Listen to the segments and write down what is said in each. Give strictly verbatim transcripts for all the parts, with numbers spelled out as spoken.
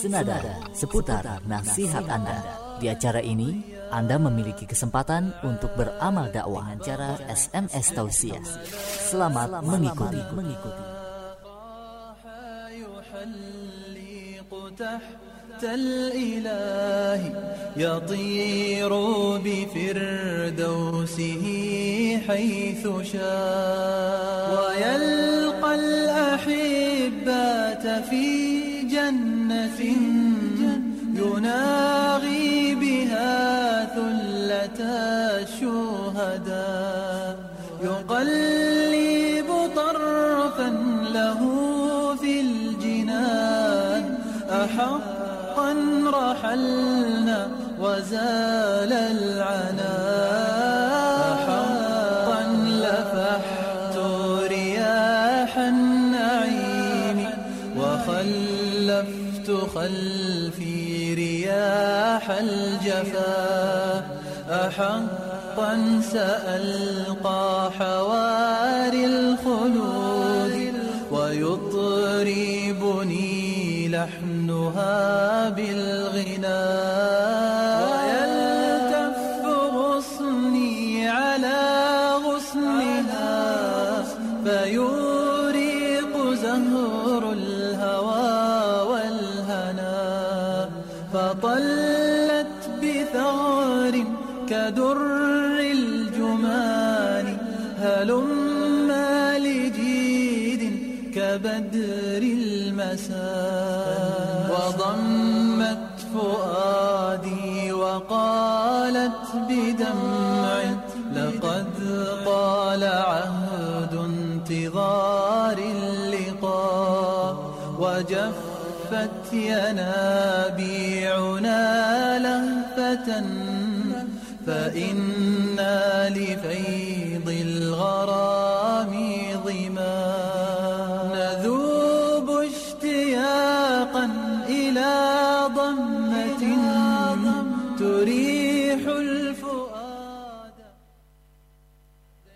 Senada seputar nasihat Anda. Di acara ini, Anda memiliki kesempatan untuk beramal dakwah dengan cara S M S tausiah. Selamat mengikuti. الإلهي يطير بفردوسه حيث شاء ويلقى الأحبة في جنة يناغي بها ثلة الشهداء يقلب طرفا له في الجنان أحب رحلنا وزال العناء حقا لفحت رياح النعيم وخلفت خلفي رياح الجفا أحقا سألقى حواري الخلود ويطربني لحن بالغنى ويلتف غصني على غصنها فيوريق زهر الهوى والهنا فطلت بثغر كدر الجمان هلم لجيد كبدر المساء وضمت فؤادي وقالت بدمع لقد طال عهد انتظار اللقاء وجفت ينابيعنا لهفة فإنا لفيض الغرام ظما نذوب اشتياقا إلى ضمة تريح الفؤاد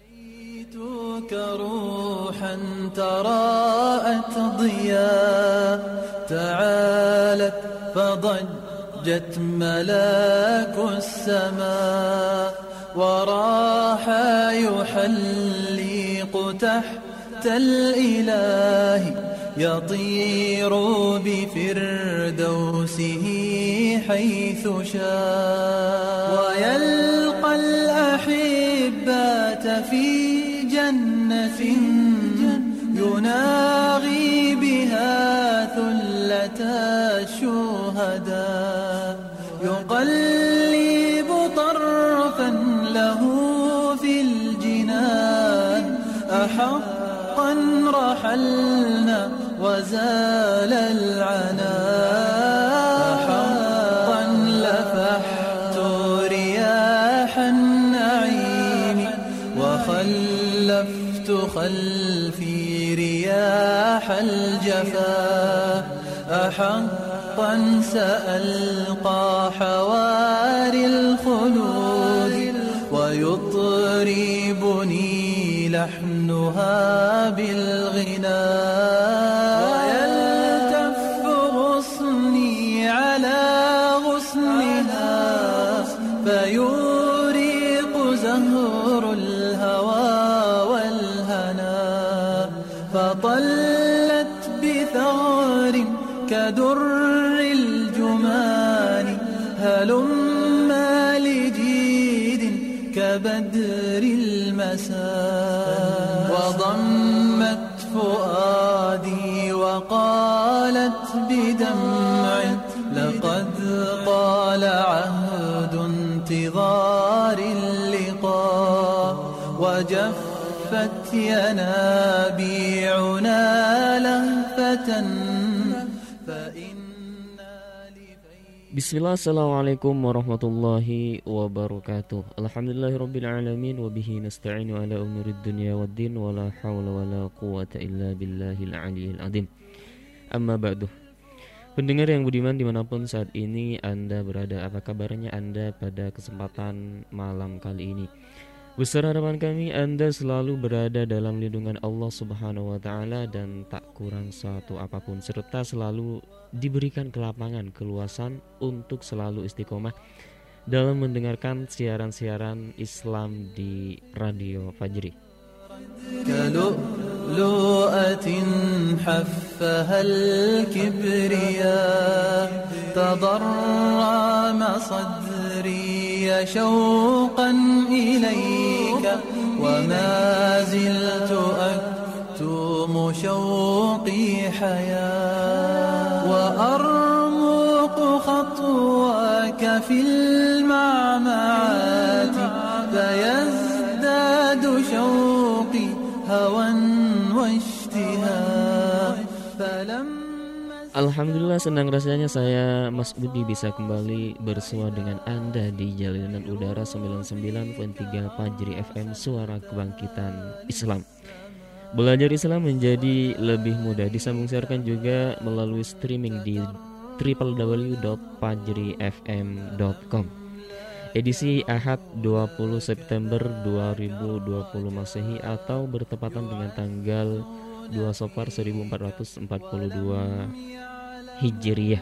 ديتك روحا تراءت ضياء تعالت فضجت ملاك السماء وراح يحلق تحت الإله يطير بفردوسه حيث شاء ويلقى الأحبة في جنة يناغي بها ثلة الشهداء يقلب طرفا له في الجنان أحقا رحلنا وزال العناء حقا لفحت رياح النعيم وخلفت خلفي رياح الجفا أحقا سألقى حواري الخلود ويطربني لحنها بالغناء فيوريق زهر الهوى والهنا فطلت بثغر كدر الجمان هلم لجيد كبدر المساء وضمت فؤادي وقالت بدمع لقد طال عهد انتظار اللقاء وجفت ينابيعنا لهفة فإنا لفيض بسم الله السلام عليكم ورحمة الله وبركاته الحمد لله رب العالمين وبه نستعين على أمور الدنيا والدين ولا حول ولا قوة إلا بالله العلي العظيم أما بعد. Pendengar yang budiman dimanapun saat ini Anda berada, apa kabarnya Anda pada kesempatan malam kali ini? Besar harapan kami Anda selalu berada dalam lindungan Allah Subhanahu wa Ta'ala dan tak kurang satu apapun, serta selalu diberikan kelapangan, keluasan untuk selalu istiqomah dalam mendengarkan siaran-siaran Islam di Radio Fajri. شوقا إليك وما زلت أكتم شوقي حياة وأرمق خطواك في المعمعات فيزداد شوقي هوى واشتهاء فلم. Alhamdulillah, senang rasanya saya Mas Budi bisa kembali bersua dengan Anda di jalinan udara sembilan puluh sembilan koma tiga Fajri F M, suara kebangkitan Islam. Belajar Islam menjadi lebih mudah disambung siarkan juga melalui streaming di double-u double-u double-u titik fajri f m titik com. Edisi Ahad dua puluh September dua ribu dua puluh Masehi atau bertepatan dengan tanggal dua Safar seribu empat ratus empat puluh dua Hijriah.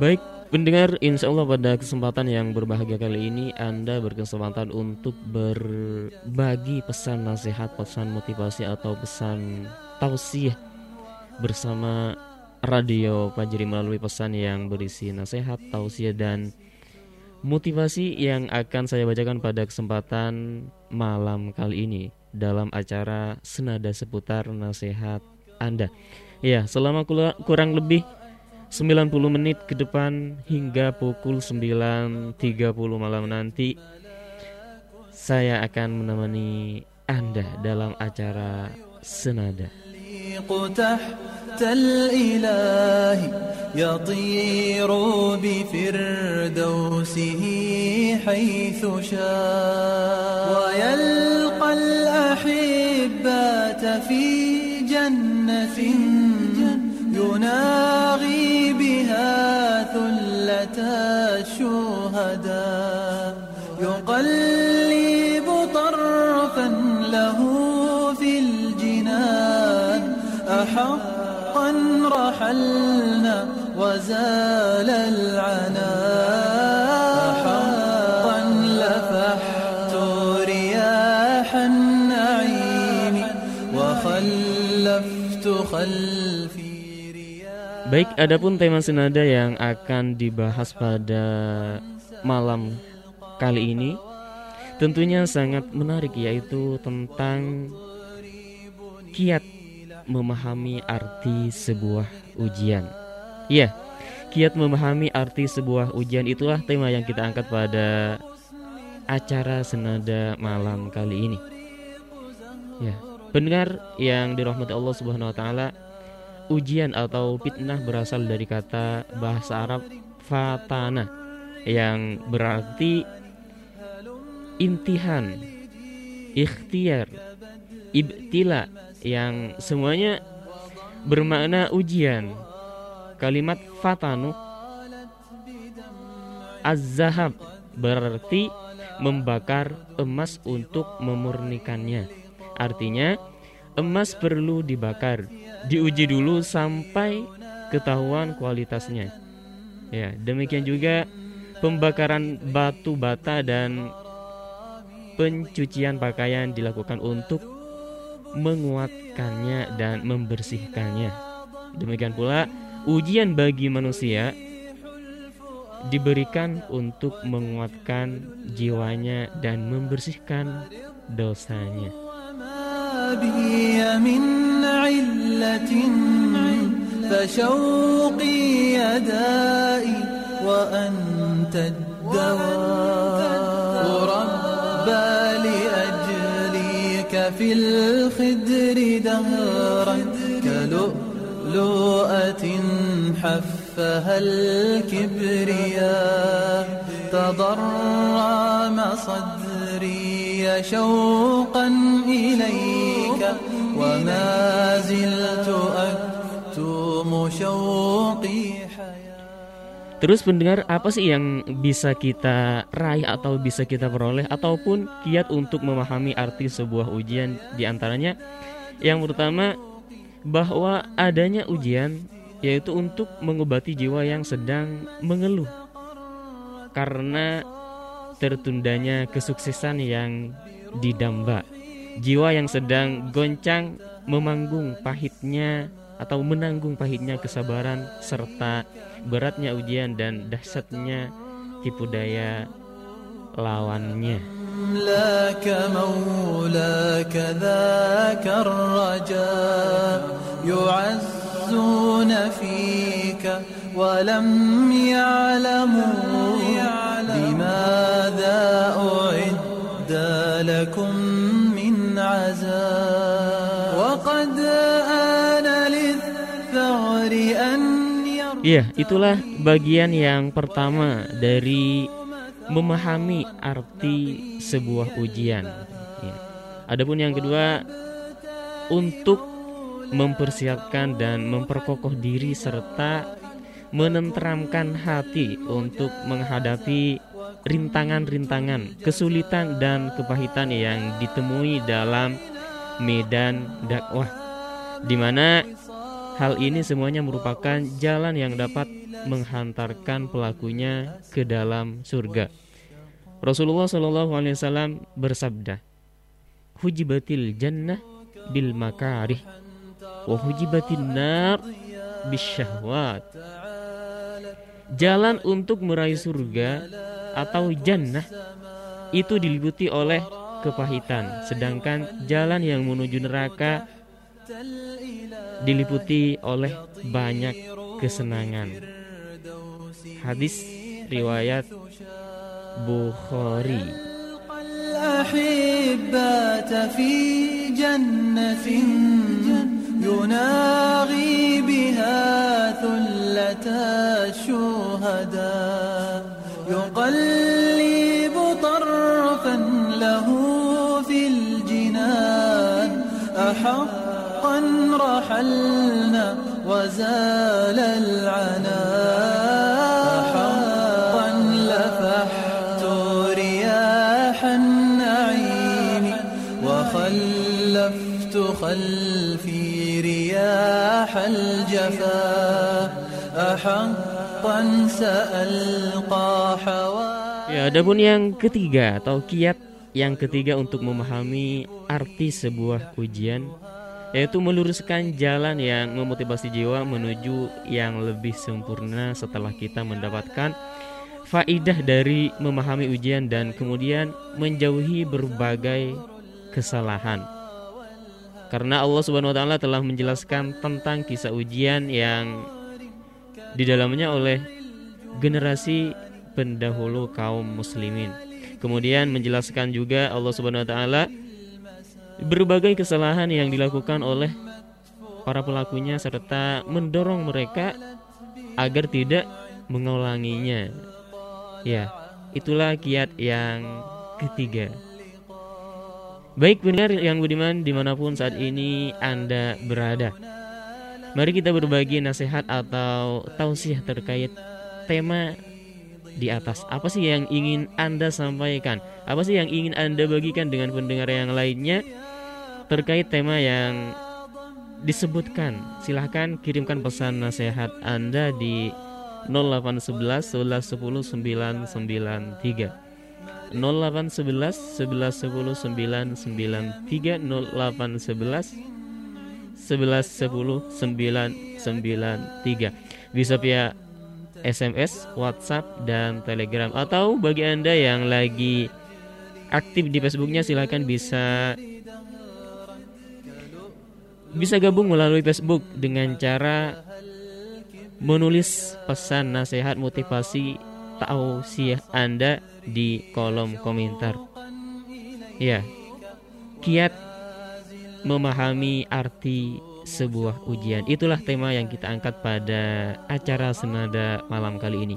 Baik pendengar, insya Allah pada kesempatan yang berbahagia kali ini Anda berkesempatan untuk berbagi pesan nasihat, pesan motivasi atau pesan tausiah bersama Radio Fajri melalui pesan yang berisi nasihat, tausiah dan motivasi yang akan saya bacakan pada kesempatan malam kali ini dalam acara Senada Seputar Nasihat Anda. Ya, selama kurang lebih sembilan puluh menit ke depan hingga pukul sembilan tiga puluh malam nanti, saya akan menemani Anda dalam acara Senada. يناغي بها ثلة الشهداء يقلب طرفا له في الجنان أحقا رحلنا وزال العناء أحقا لفحت رياح النعيم وخلفت خلفي. Baik, adapun tema senada yang akan dibahas pada malam kali ini tentunya sangat menarik, yaitu tentang kiat memahami arti sebuah ujian. Ya, kiat memahami arti sebuah ujian, itulah tema yang kita angkat pada acara senada malam kali ini. Ya, pendengar yang dirahmati Allah Subhanahu wa Ta'ala, ujian atau fitnah berasal dari kata bahasa Arab fatana yang berarti imtihan, ikhtiar, ibtila, yang semuanya bermakna ujian. Kalimat fatanu az-zahab berarti membakar emas untuk memurnikannya. Artinya emas perlu dibakar, diuji dulu sampai ketahuan kualitasnya. Ya, demikian juga pembakaran batu bata dan pencucian pakaian dilakukan untuk menguatkannya dan membersihkannya. Demikian pula ujian bagi manusia diberikan untuk menguatkan jiwanya dan membersihkan dosanya. من علة فشوقي يدائي وأنت الدواء ربى لأجلك في الخدر دهرا لها الكبرياء تضرم صدري شوقا إليك وما زلت أكتم شوقي. Terus pendengar, apa sih yang bisa kita raih atau bisa kita peroleh ataupun kiat untuk memahami arti sebuah ujian? Di antaranya yang pertama, bahwa adanya ujian yaitu untuk mengobati jiwa yang sedang mengeluh karena tertundanya kesuksesan yang didamba. Jiwa yang sedang goncang memanggung pahitnya atau menanggung pahitnya kesabaran serta beratnya ujian dan dahsyatnya tipu daya lawannya. Iya, itulah bagian yang pertama dari memahami arti sebuah ujian. Ya. Adapun yang kedua, untuk mempersiapkan dan memperkokoh diri serta menenteramkan hati untuk menghadapi rintangan-rintangan, kesulitan dan kepahitan yang ditemui dalam medan dakwah, di mana hal ini semuanya merupakan jalan yang dapat menghantarkan pelakunya ke dalam surga. Rasulullah shallallahu alaihi wasallam bersabda, "Hujibatil jannah bil makarih, wa hujibatin nar bisyahwat." Jalan untuk meraih surga atau jannah itu diliputi oleh kepahitan, sedangkan jalan yang menuju neraka diliputi oleh banyak kesenangan. Hadis riwayat Bukhari. رحلنا وزال العنا حقا لفحت رياح النعيم وخلفت خلفي رياح الجفا أحقا سألقى حوا. Ya, adapun yang ketiga atau kiat yang ketiga untuk memahami arti sebuah ujian yaitu meluruskan jalan yang memotivasi jiwa menuju yang lebih sempurna setelah kita mendapatkan faidah dari memahami ujian dan kemudian menjauhi berbagai kesalahan. Karena Allah Subhanahu wa taala telah menjelaskan tentang kisah ujian yang di dalamnya oleh generasi pendahulu kaum muslimin. Kemudian menjelaskan juga Allah Subhanahu wa taala berbagai kesalahan yang dilakukan oleh para pelakunya serta mendorong mereka agar tidak mengulanginya. Ya, itulah kiat yang ketiga. Baik pendengar yang budiman dimanapun saat ini Anda berada, mari kita berbagi nasihat atau tausiah terkait tema di atas. Apa sih yang ingin Anda sampaikan? Apa sih yang ingin Anda bagikan dengan pendengar yang lainnya terkait tema yang disebutkan? Silahkan kirimkan pesan nasihat Anda di nol delapan satu satu, satu satu nol, satu nol sembilan sembilan tiga nol delapan satu satu, satu satu nol, satu satu nol sembilan sembilan tiga nol delapan satu satu, satu satu nol sembilan sembilan tiga. Bisa via S M S, WhatsApp, dan Telegram. Atau bagi Anda yang lagi aktif di Facebooknya, silakan bisa bisa gabung melalui Facebook dengan cara menulis pesan nasihat motivasi tausiah Anda di kolom komentar. Ya, kiat memahami arti sebuah ujian. Itulah tema yang kita angkat pada acara Senada malam kali ini.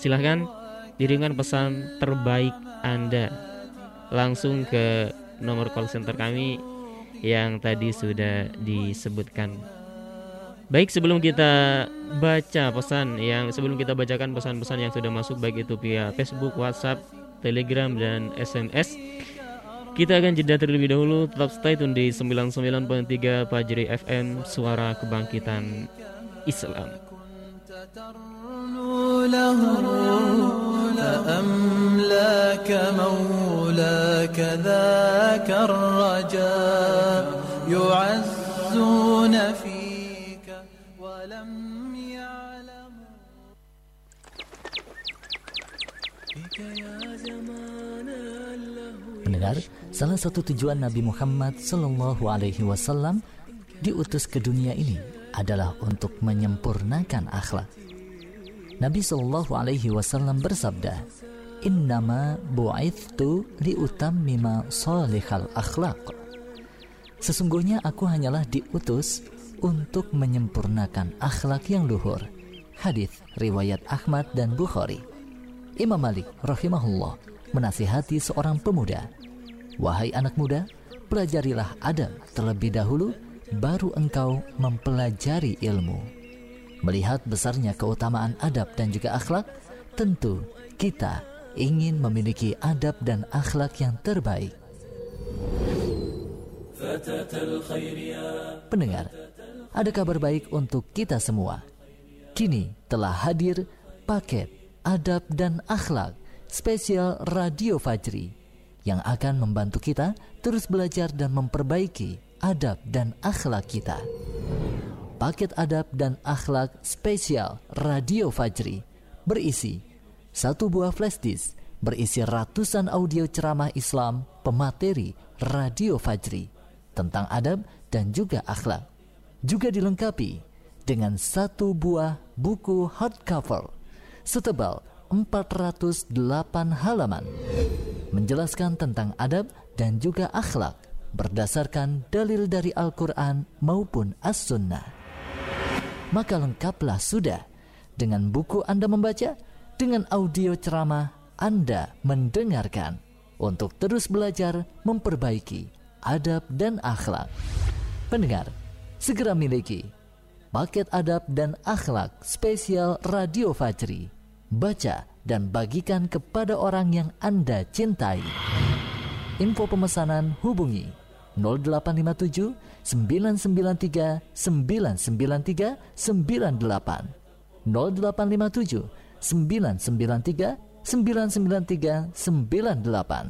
Silahkan diringan pesan terbaik Anda langsung ke nomor call center kami yang tadi sudah disebutkan. Baik, sebelum kita baca pesan yang sebelum kita bacakan pesan-pesan yang sudah masuk, baik itu via Facebook, WhatsApp, Telegram, dan S M S, kita akan jeda terlebih dahulu. Tetap stay tune di sembilan puluh sembilan koma tiga Fajri F M, Suara Kebangkitan Islam. Mendengar, salah satu tujuan Nabi Muhammad Sallallahu Alaihi Wasallam diutus ke dunia ini adalah untuk menyempurnakan akhlak. Nabi Sallallahu Alaihi Wasallam bersabda, "Innama bu'ithtu liutammima salihal akhlaq." Sesungguhnya aku hanyalah diutus untuk menyempurnakan akhlak yang luhur. Hadis riwayat Ahmad dan Bukhari. Imam Malik rahimahullah menasihati seorang pemuda, "Wahai anak muda, pelajarilah adab terlebih dahulu, baru engkau mempelajari ilmu." Melihat besarnya keutamaan adab dan juga akhlak, tentu kita ingin memiliki adab dan akhlak yang terbaik. Pendengar, ada kabar baik untuk kita semua. Kini telah hadir paket adab dan akhlak spesial Radio Fajri yang akan membantu kita terus belajar dan memperbaiki adab dan akhlak kita. Paket adab dan akhlak spesial Radio Fajri berisi satu buah flash disk berisi ratusan audio ceramah Islam pemateri Radio Fajri tentang adab dan juga akhlak. Juga dilengkapi dengan satu buah buku hardcover setebal empat ratus delapan halaman menjelaskan tentang adab dan juga akhlak berdasarkan dalil dari Al-Quran maupun As-Sunnah. Maka lengkaplah sudah dengan buku Anda membaca, dengan audio ceramah Anda mendengarkan untuk terus belajar memperbaiki adab dan akhlak. Pendengar, segera miliki paket adab dan akhlak spesial Radio Fajri. Baca dan bagikan kepada orang yang Anda cintai. Info pemesanan hubungi nol delapan lima tujuh sembilan sembilan tiga sembilan sembilan tiga sembilan delapan, nol delapan lima tujuh sembilan sembilan tiga sembilan sembilan tiga sembilan delapan.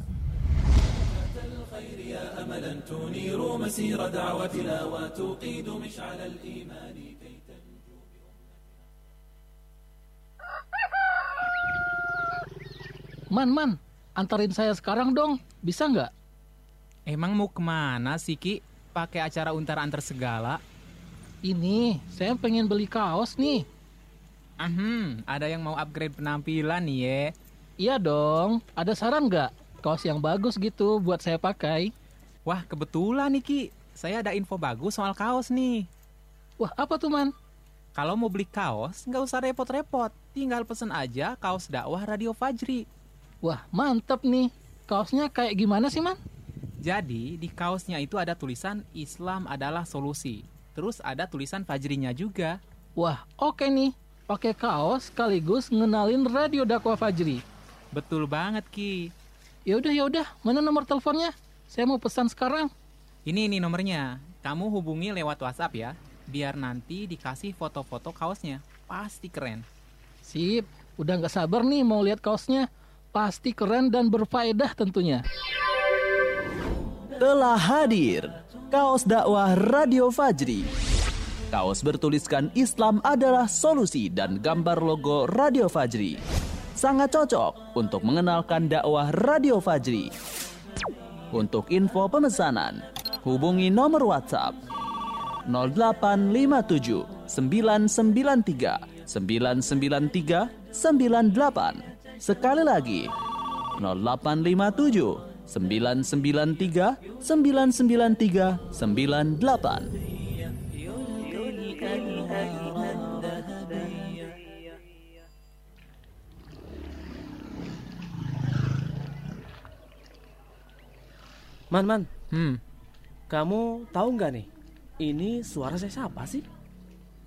Man, man, antarin saya sekarang dong, bisa nggak? Emang mau kemana sih, Ki? Pakai acara untar antar segala? Ini, saya pengen beli kaos nih. Aham, ada yang mau upgrade penampilan nih ya? Iya dong, ada saran nggak? Kaos yang bagus gitu buat saya pakai. Wah, kebetulan nih, Ki. Saya ada info bagus soal kaos nih. Wah, apa tuh, Man? Kalau mau beli kaos, nggak usah repot-repot. Tinggal pesen aja kaos dakwah Radio Fajri. Wah, mantep nih. Kaosnya kayak gimana sih, Man? Jadi, di kaosnya itu ada tulisan Islam adalah solusi. Terus ada tulisan Fajrinya juga. Wah, oke nih. Pakai kaos sekaligus ngenalin Radio Dakwah Fajri. Betul banget, Ki. Yaudah, yaudah. Mana nomor teleponnya? Saya mau pesan sekarang. Ini, ini nomornya. Kamu hubungi lewat WhatsApp ya. Biar nanti dikasih foto-foto kaosnya. Pasti keren. Sip. Udah gak sabar nih mau lihat kaosnya. Pasti keren dan berfaedah tentunya. Telah hadir kaos dakwah Radio Fajri. Kaos bertuliskan Islam adalah solusi dan gambar logo Radio Fajri. Sangat cocok untuk mengenalkan dakwah Radio Fajri. Untuk info pemesanan, hubungi nomor WhatsApp nol delapan lima tujuh sembilan sembilan tiga sembilan sembilan tiga sembilan delapan. Sekali lagi nol delapan lima tujuh sembilan sembilan tiga sembilan sembilan tiga sembilan delapan. Man, man, hmm. kamu tahu nggak nih, ini suara saya siapa sih?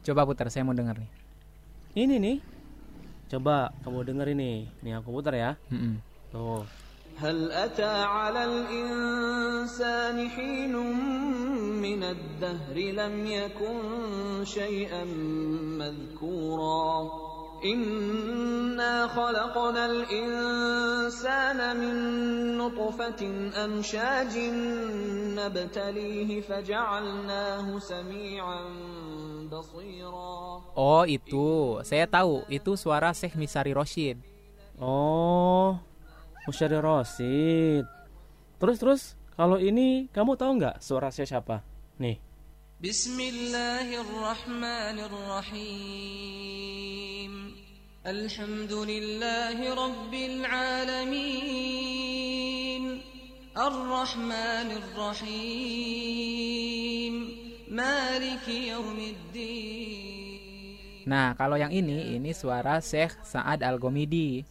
Coba putar, saya mau dengar nih. Ini nih, coba kamu dengar ini. Nih aku putar ya. Mm-mm. Tuh. Hal ata 'alal insani hinum minad dahri lam yakun syai'an madhkura. Inna khalaqnal insana min nutfatin amshajin nabtalihi faja'alnahu sami'an basira. Oh itu, saya tahu. Itu suara Syekh Mishary Rashid. Oh, Mishary Rashid. Terus-terus, kalau ini kamu tahu nggak suara saya siapa? Nih. Bismillahirrahmanirrahim. Alhamdulillahi rabbil alamin. Arrahmanirrahim. Maliki yaumiddin. Nah, kalau yang ini, ini suara Syekh Sa'ad Al-Ghomidi.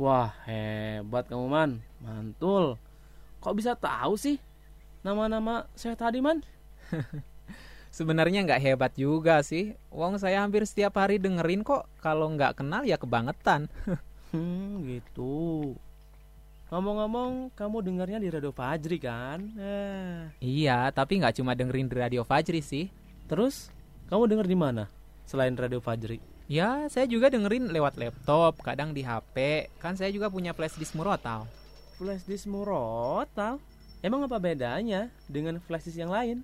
Wah, hebat kamu, Man. Mantul. Kok bisa tahu sih nama-nama saya tadi, Man? Sebenarnya nggak hebat juga sih. Wong saya hampir setiap hari dengerin kok. Kalau nggak kenal ya kebangetan. Hmm, gitu. Ngomong-ngomong, kamu dengarnya di Radio Fajri kan? Eh. Iya, tapi nggak cuma dengerin di Radio Fajri sih. Terus, kamu denger di mana selain Radio Fajri? Ya, saya juga dengerin lewat laptop, kadang di H P. Kan saya juga punya flashdisk murotal. Flashdisk murotal? Emang apa bedanya dengan flashdisk yang lain?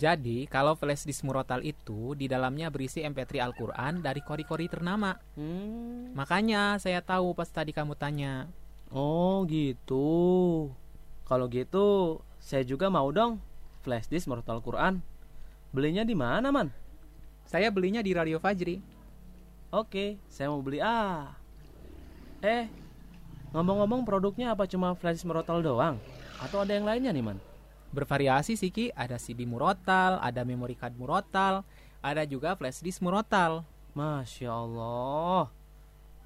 Jadi, kalau flashdisk murotal itu di dalamnya berisi M P tiga Al-Quran dari kori-kori ternama. Hmm. Makanya saya tahu pas tadi kamu tanya. Oh gitu. Kalau gitu, saya juga mau dong flashdisk murotal Quran. Belinya di mana, Man? Saya belinya di Radio Fajri. Oke, saya mau beli ah. Eh, ngomong-ngomong produknya apa cuma flash murotal doang? Atau ada yang lainnya nih, Man? Bervariasi sih, Ki. Ada C D murotal, ada memory card murotal, ada juga flash disk murotal. Masya Allah,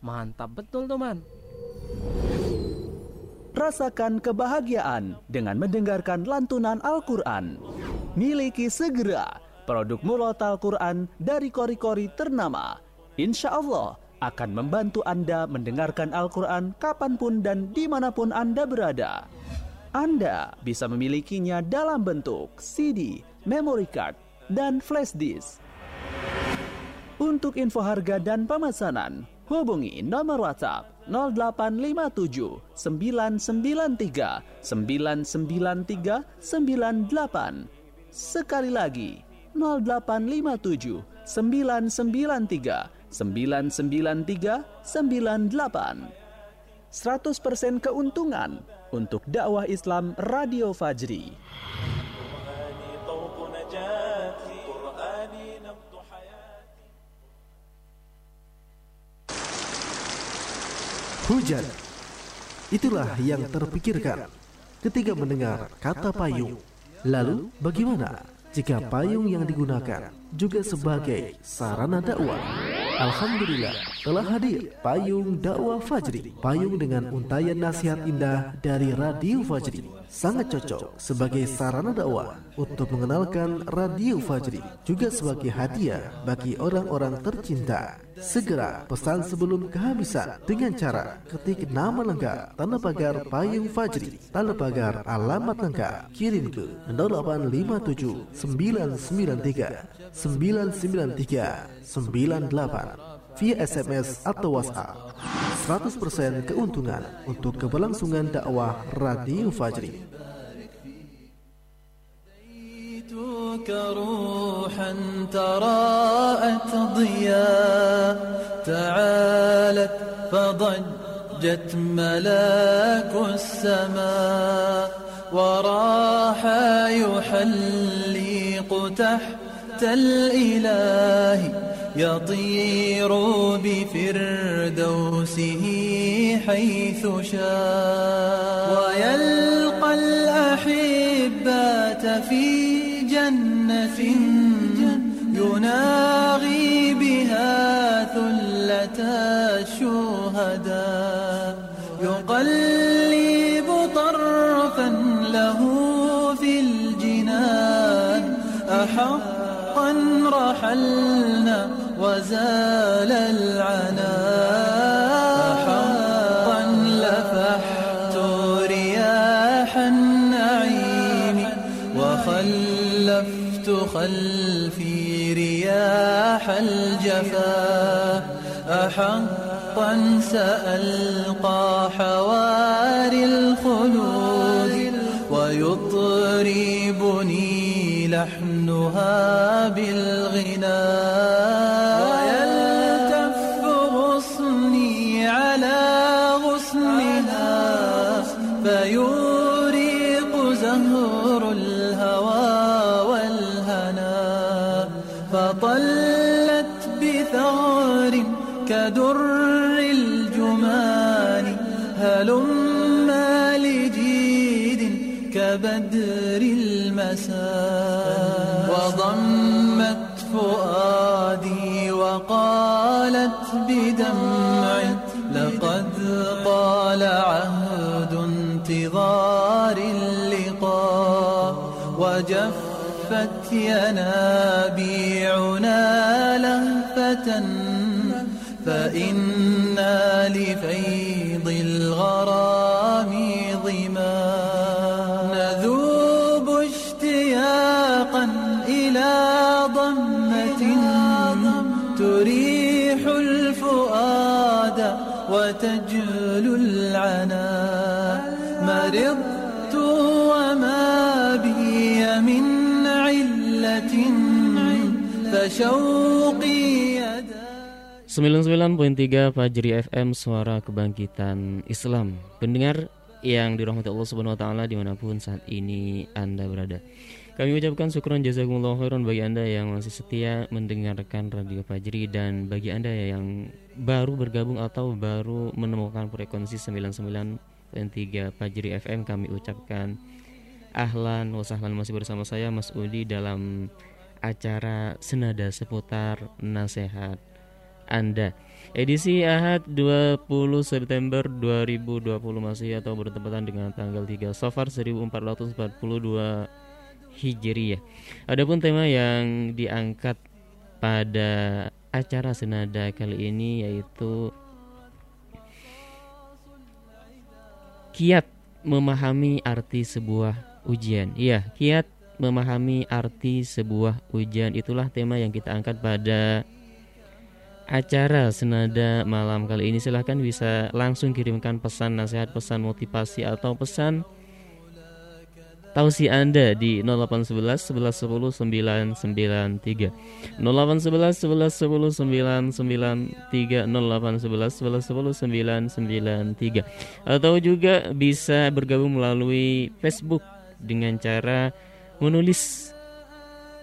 mantap betul tuh, Man. Rasakan kebahagiaan dengan mendengarkan lantunan Al-Quran. Miliki segera produk murotal Quran dari kori-kori ternama. Insya Allah akan membantu Anda mendengarkan Al-Quran kapanpun dan dimanapun Anda berada. Anda bisa memilikinya dalam bentuk C D, memory card, dan flash disk. Untuk info harga dan pemesanan, hubungi nomor WhatsApp nol delapan lima tujuh sembilan sembilan tiga sembilan sembilan tiga sembilan delapan. Sekali lagi, nol delapan lima tujuh sembilan sembilan tiga sembilan sembilan tiga sembilan delapan. seratus persen keuntungan untuk dakwah Islam Radio Fajri. Hujan, itulah yang terpikirkan ketika mendengar kata payung. Lalu bagaimana jika payung yang digunakan juga sebagai sarana dakwah? Alhamdulillah telah hadir payung dakwah Fajri. Payung dengan untayan nasihat indah dari Radio Fajri sangat cocok sebagai sarana dakwah untuk mengenalkan Radio Fajri, juga sebagai hadiah bagi orang-orang tercinta. Segera pesan sebelum kehabisan dengan cara ketik nama lengkap tanda pagar payung Fajri, tanda pagar alamat lengkap, kirim ke nol delapan lima tujuh sembilan sembilan tiga sembilan sembilan tiga sembilan delapan via S M S atau WhatsApp. seratus persen keuntungan untuk keberlangsungan dakwah Radio Fajri. كروحا تراءت ضياء تعالت فضجت ملاك السماء وراح يحلق تحت الإله يطير بفردوسه حيث شاء ويلقى الأحبة في جنة يناغي بها ثلة الشهداء يقلب طرفا له في الجنان أحقا رحلنا وزال العنان أحقا لفحت رياح النعيم وخلفت خلفي رياح الجفا أحقا سألقى حواري الخلود ويطربني لحنها بالغنى ويلتف غصني على غصنها فيوريق زهر الهوى والهنا فطلت بثغر كدر الجمان هلما لجيد كبدر المساء وضمت فؤادي وقالت بدمع لقد طال عهد انتظار اللقاء وجفت ينابيعنا لهفة فإنا لفيض الغرام ظما نذوب اشتياقا إلى ضمة تريح الفؤاد وتجلو العنا مرضت وما بي من علة فشوقي sembilan puluh sembilan koma tiga Fajri F M, Suara Kebangkitan Islam. Pendengar yang dirahmati Allah Subhanahu Wa Taala dimanapun saat ini Anda berada, kami ucapkan syukron jazakumullah khairan bagi Anda yang masih setia mendengarkan Radio Fajri. Dan bagi Anda yang baru bergabung atau baru menemukan frekuensi sembilan puluh sembilan koma tiga Fajri F M, kami ucapkan ahlan wa sahlan. Masih bersama saya Mas Udi dalam acara Senada Seputar Nasihat Anda, edisi Ahad dua puluh September dua ribu dua puluh Masehi atau bertepatan dengan tanggal tiga Safar seribu empat ratus empat puluh dua Hijriyah. Adapun tema yang diangkat pada acara Senada kali ini yaitu kiat memahami arti sebuah ujian. Iya, kiat memahami arti sebuah ujian, itulah tema yang kita angkat pada acara Senada malam kali ini. Silahkan bisa langsung kirimkan pesan nasihat, pesan motivasi, atau pesan tausiah Anda di nol delapan satu satu, satu satu nol, satu nol sembilan sembilan tiga nol delapan satu satu, satu satu nol, sembilan sembilan tiga nol delapan satu satu, satu satu nol, sembilan sembilan tiga. Atau juga bisa bergabung melalui Facebook dengan cara menulis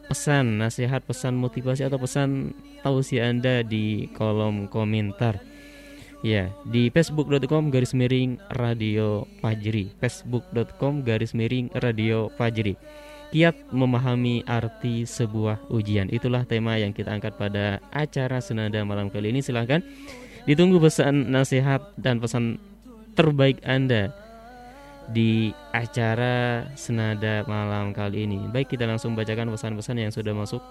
pesan nasihat, pesan motivasi, atau pesan tausiah Anda di kolom komentar. Ya, di facebook.com garis miring Radio Fajri. facebook.com garis miring Radio Fajri. Kiat memahami arti sebuah ujian. Itulah tema yang kita angkat pada acara Senada malam kali ini. Silahkan ditunggu pesan nasihat dan pesan terbaik Anda di acara Senada malam kali ini. Baik, kita langsung bacakan pesan-pesan yang sudah masuk.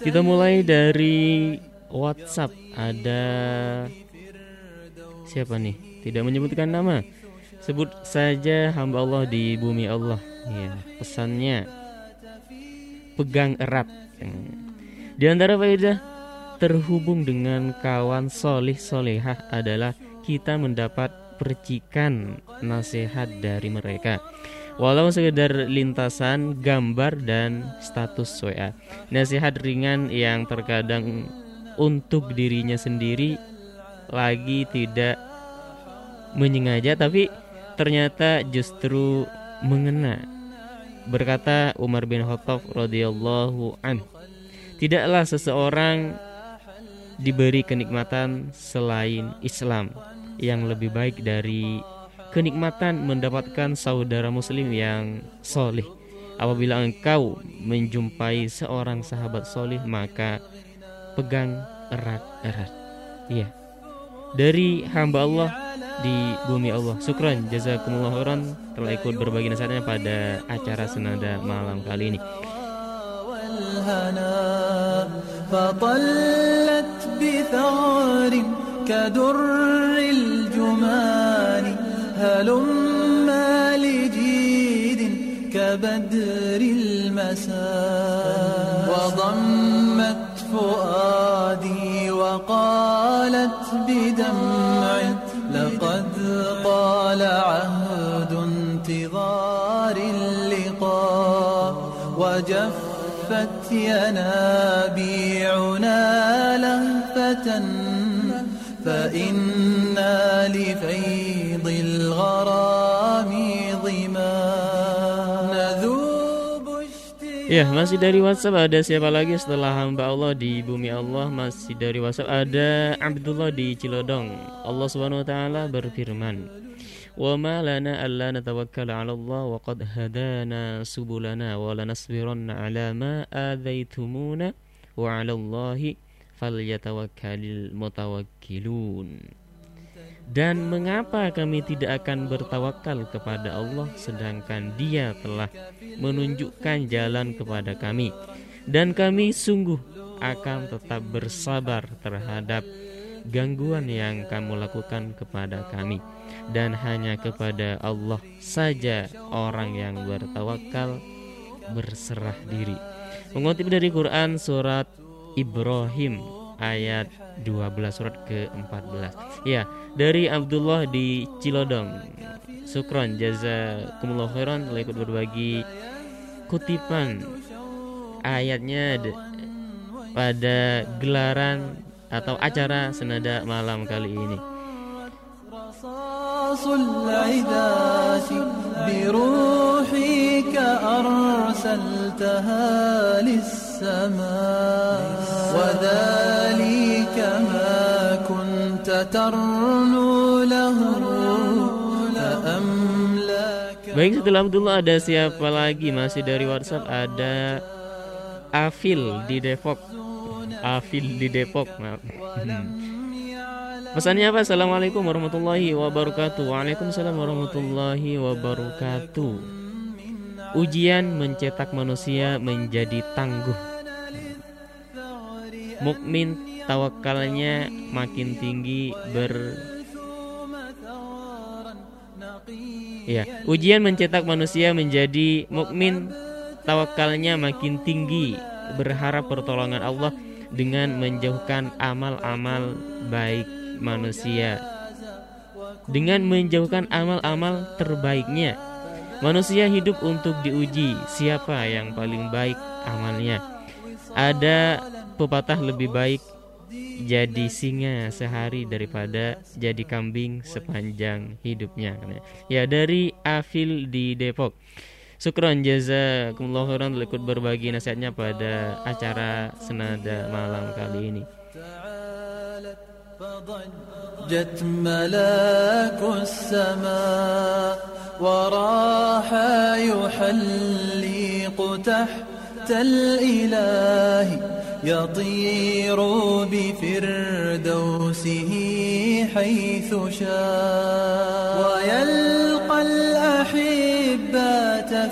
Kita mulai dari WhatsApp. Ada siapa nih? Tidak menyebutkan nama. Sebut saja hamba Allah di bumi Allah. Ya, pesannya pegang erat. Di antara faedah terhubung dengan kawan solih solehah adalah kita mendapat percikan nasihat dari mereka, walau sekedar lintasan, gambar, dan status W A. Nasihat ringan yang terkadang untuk dirinya sendiri lagi tidak menyengaja, tapi ternyata justru mengena Berkata Umar bin Khattab radhiyallahu anhu, tidaklah seseorang diberi kenikmatan selain Islam yang lebih baik dari kenikmatan mendapatkan saudara muslim yang soleh. Apabila engkau menjumpai seorang sahabat soleh, maka pegang erat-erat. Iya, dari hamba Allah di bumi Allah. Syukran, jazakumullah khairan telah ikut berbagi nasihatnya pada acara Senada malam kali ini. لقد طال عهد انتظار اللقاء وجفت ينابيعنا لهفة فإنا لفيض الغرام ظما نذوب اشتياق. Ya, masih dari WhatsApp ada siapa lagi setelah hamba Allah di bumi Allah? Masih dari WhatsApp ada Abdullah di Cilodong. Allah Subhanahu wa taala berfirman, "Wa ma lana alla natawakkala 'ala Allah wa qad hadana subulana wa lanasbiranna 'ala ma adzaitumuna wa 'ala Allahi falyatawakkalil mutawakkilun." Dan mengapa kami tidak akan bertawakal kepada Allah sedangkan Dia telah menunjukkan jalan kepada kami, dan kami sungguh akan tetap bersabar terhadap gangguan yang kamu lakukan kepada kami, dan hanya kepada Allah saja orang yang bertawakal berserah diri. Mengutip dari Quran surat Ibrahim ayat dua belas surat ke empat belas. Ya, dari Abdullah di Cilodong. Syukron, jazakumullah khairan telah ikut berbagi kutipan ayatnya de- pada gelaran atau acara Senada malam kali ini. Baik, setelah Abdullah ada siapa lagi? Masih dari WhatsApp ada Afil di Depok. Afil di Depok, maaf. Pesannya apa? Assalamualaikum warahmatullahi wabarakatuh. Waalaikumsalam warahmatullahi wabarakatuh. Ujian mencetak manusia menjadi tangguh. Mukmin tawakalnya makin tinggi ber. Ya, ujian mencetak manusia menjadi mukmin tawakalnya makin tinggi, berharap pertolongan Allah dengan menjauhkan amal-amal baik manusia, dengan menjauhkan amal-amal terbaiknya. Manusia hidup untuk diuji siapa yang paling baik amalnya. Ada pepatah, lebih baik jadi singa sehari daripada jadi kambing sepanjang hidupnya. Ya, dari Afil di Depok. Syukron, jazakumullah khairan telah ikut berbagi nasihatnya pada acara Senada malam kali ini.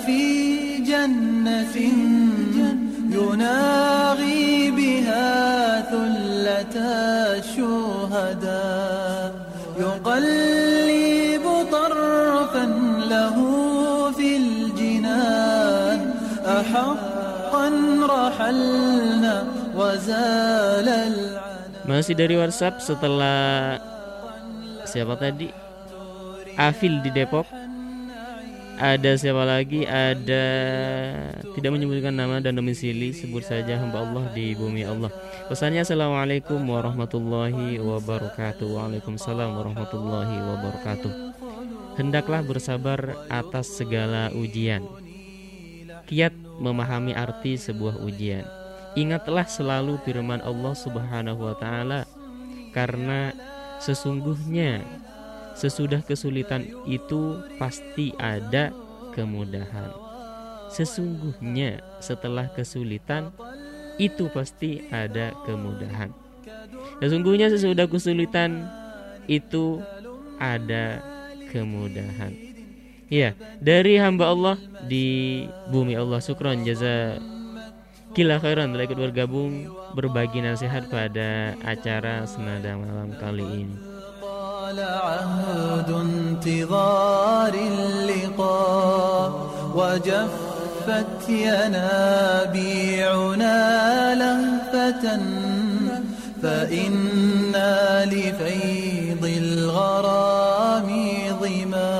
في جنة يناغي بها ثلة الشهداء يقلب طرفا له في الجنان أحقا رحلنا وزال العنا. Masih dari WhatsApp setelah siapa tadi? Afil di Depok. Ada siapa lagi? Ada, tidak menyebutkan nama dan domisili, sebut saja hamba Allah di bumi Allah. Pesannya, assalamualaikum warahmatullahi wabarakatuh. Waalaikumsalam warahmatullahi wabarakatuh. Hendaklah bersabar atas segala ujian. kiat memahami arti sebuah ujian. Ingatlah selalu firman Allah Subhanahu wa taala, karena sesungguhnya sesudah kesulitan itu pasti ada kemudahan. Sesungguhnya setelah kesulitan itu pasti ada kemudahan. Sesungguhnya sesudah kesulitan itu ada kemudahan. Ya, dari hamba Allah di bumi Allah. Syukron jazakillah khairan telah ikut bergabung berbagi nasihat pada acara Senada Malam kali ini. وجفت ينابيعنا لهفة فإنا لفيض الغرام ظما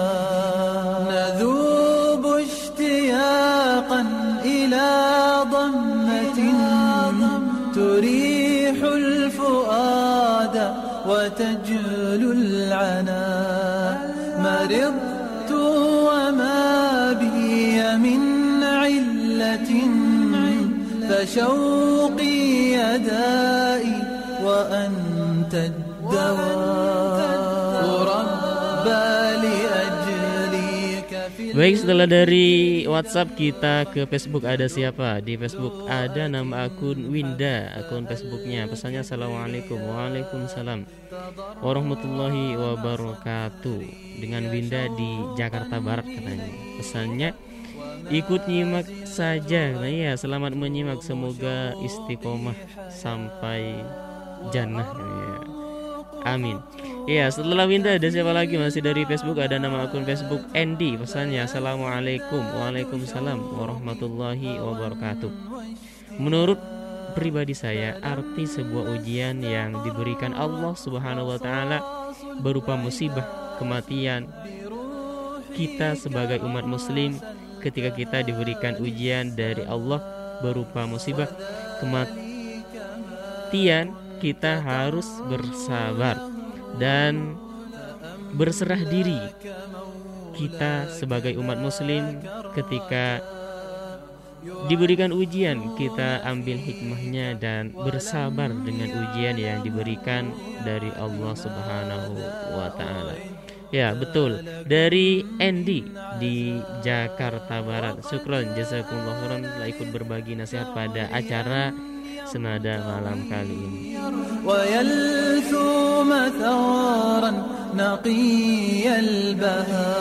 نذوب اشتياقا إلى ضمة تريح الفؤاد وتجلو العنا مرضت وما بي من فشوقي يدائي وأنت الدواء ربى لأجلك في الأرض. Baik, setelah dari WhatsApp kita ke Facebook. Ada siapa? Di Facebook ada nama akun Winda, akun Facebooknya. Pesannya assalamualaikum. Waalaikumsalam warahmatullahi wabarakatuh. Dengan Winda di Jakarta Barat katanya. Pesannya ikut nyimak saja. Nah ya, selamat menyimak, semoga istiqomah sampai jannah ya. Amin. Ya, setelah Winda ada siapa lagi? Masih dari Facebook, ada nama akun Facebook Andy. Pesannya assalamualaikum. Waalaikumsalam warahmatullahi wabarakatuh. Menurut pribadi saya, arti sebuah ujian yang diberikan Allah Subhanahu wa taala berupa musibah kematian. Kita sebagai umat muslim ketika kita diberikan ujian dari Allah berupa musibah kematian, kita harus bersabar dan berserah diri. Kita sebagai umat muslim ketika diberikan ujian, kita ambil hikmahnya dan bersabar dengan ujian yang diberikan dari Allah Subhanahu wa taala. Ya, betul. Dari Andy di Jakarta Barat. Syukron jazakumullah khairan telah ikut berbagi nasihat pada acara Senada Malam kali ini. Wa yalthu matharan naqiyal baha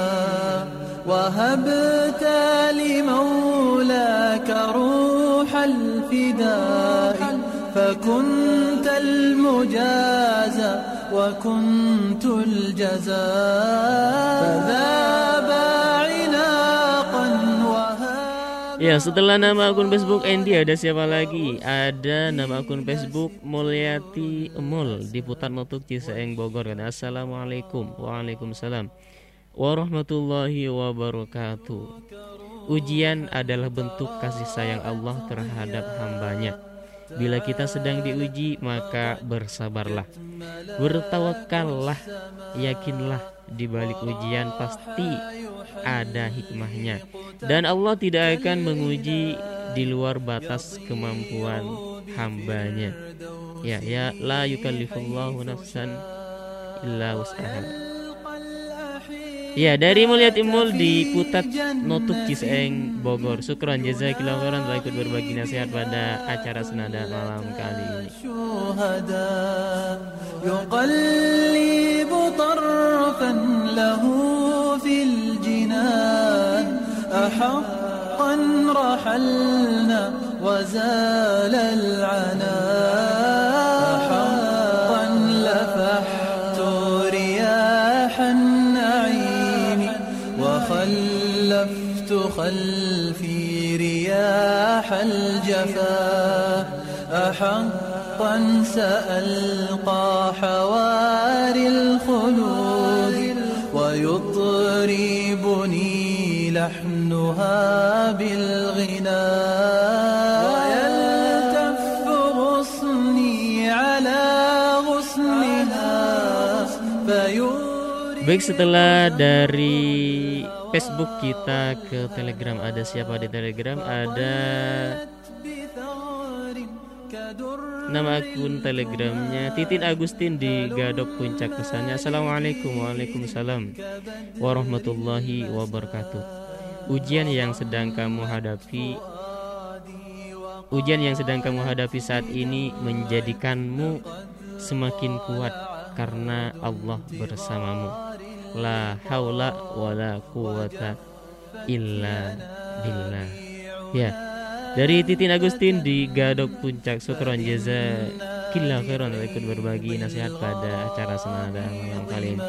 wa habta li maulaka ruhal fida'i fakuntal mujaza وكنت الجزاء فذاب عناقا وها. Ya, setelah nama akun Facebook Andy ada siapa lagi? Ada nama akun Facebook Mulyati Emul di Putarmetuk Ciseeng Bogor. Assalamualaikum. Waalaikumsalam warahmatullahi wabarakatuh. Ujian adalah bentuk kasih sayang Allah terhadap hambanya. Bila kita sedang diuji, maka bersabarlah, bertawakallah, yakinlah di balik ujian pasti ada hikmahnya. Dan Allah tidak akan menguji di luar batas kemampuan hambanya. Ya, ya la yukallifullahu nafsan illa wus'aha. Ya, dari Mulyat Imul di Putat Notuk Ciseeng Bogor. Syukron jazakillahu khairan telah ikut berbagi nasihat pada acara Senada Malam kali ini. Yuqallibu tarfan lahu fil jinan ahaqqan rahalna wa zalal ana ahaqqan lafahtu riyahan وخلفت خلفي رياح الجفاء أحقا سألقى حواري الخلود ويطربني لحنها بالغنى ويلتف غصني على غصنها. Baik, setelah dari Facebook kita ke Telegram. Ada siapa di Telegram? Ada nama akun Telegramnya Titin Agustin di Gadok Puncak. Pesannya, assalamualaikum. Waalaikumsalam warahmatullahi wabarakatuh. Ujian yang sedang kamu hadapi Ujian yang sedang kamu hadapi saat ini menjadikanmu semakin kuat karena Allah bersamamu. La haula wala quwata illa billah. Ya, dari Titin Agustin di Gadok Puncak. Syukron jazakillah khairan ikut berbagi nasihat pada acara senada malam kali ini.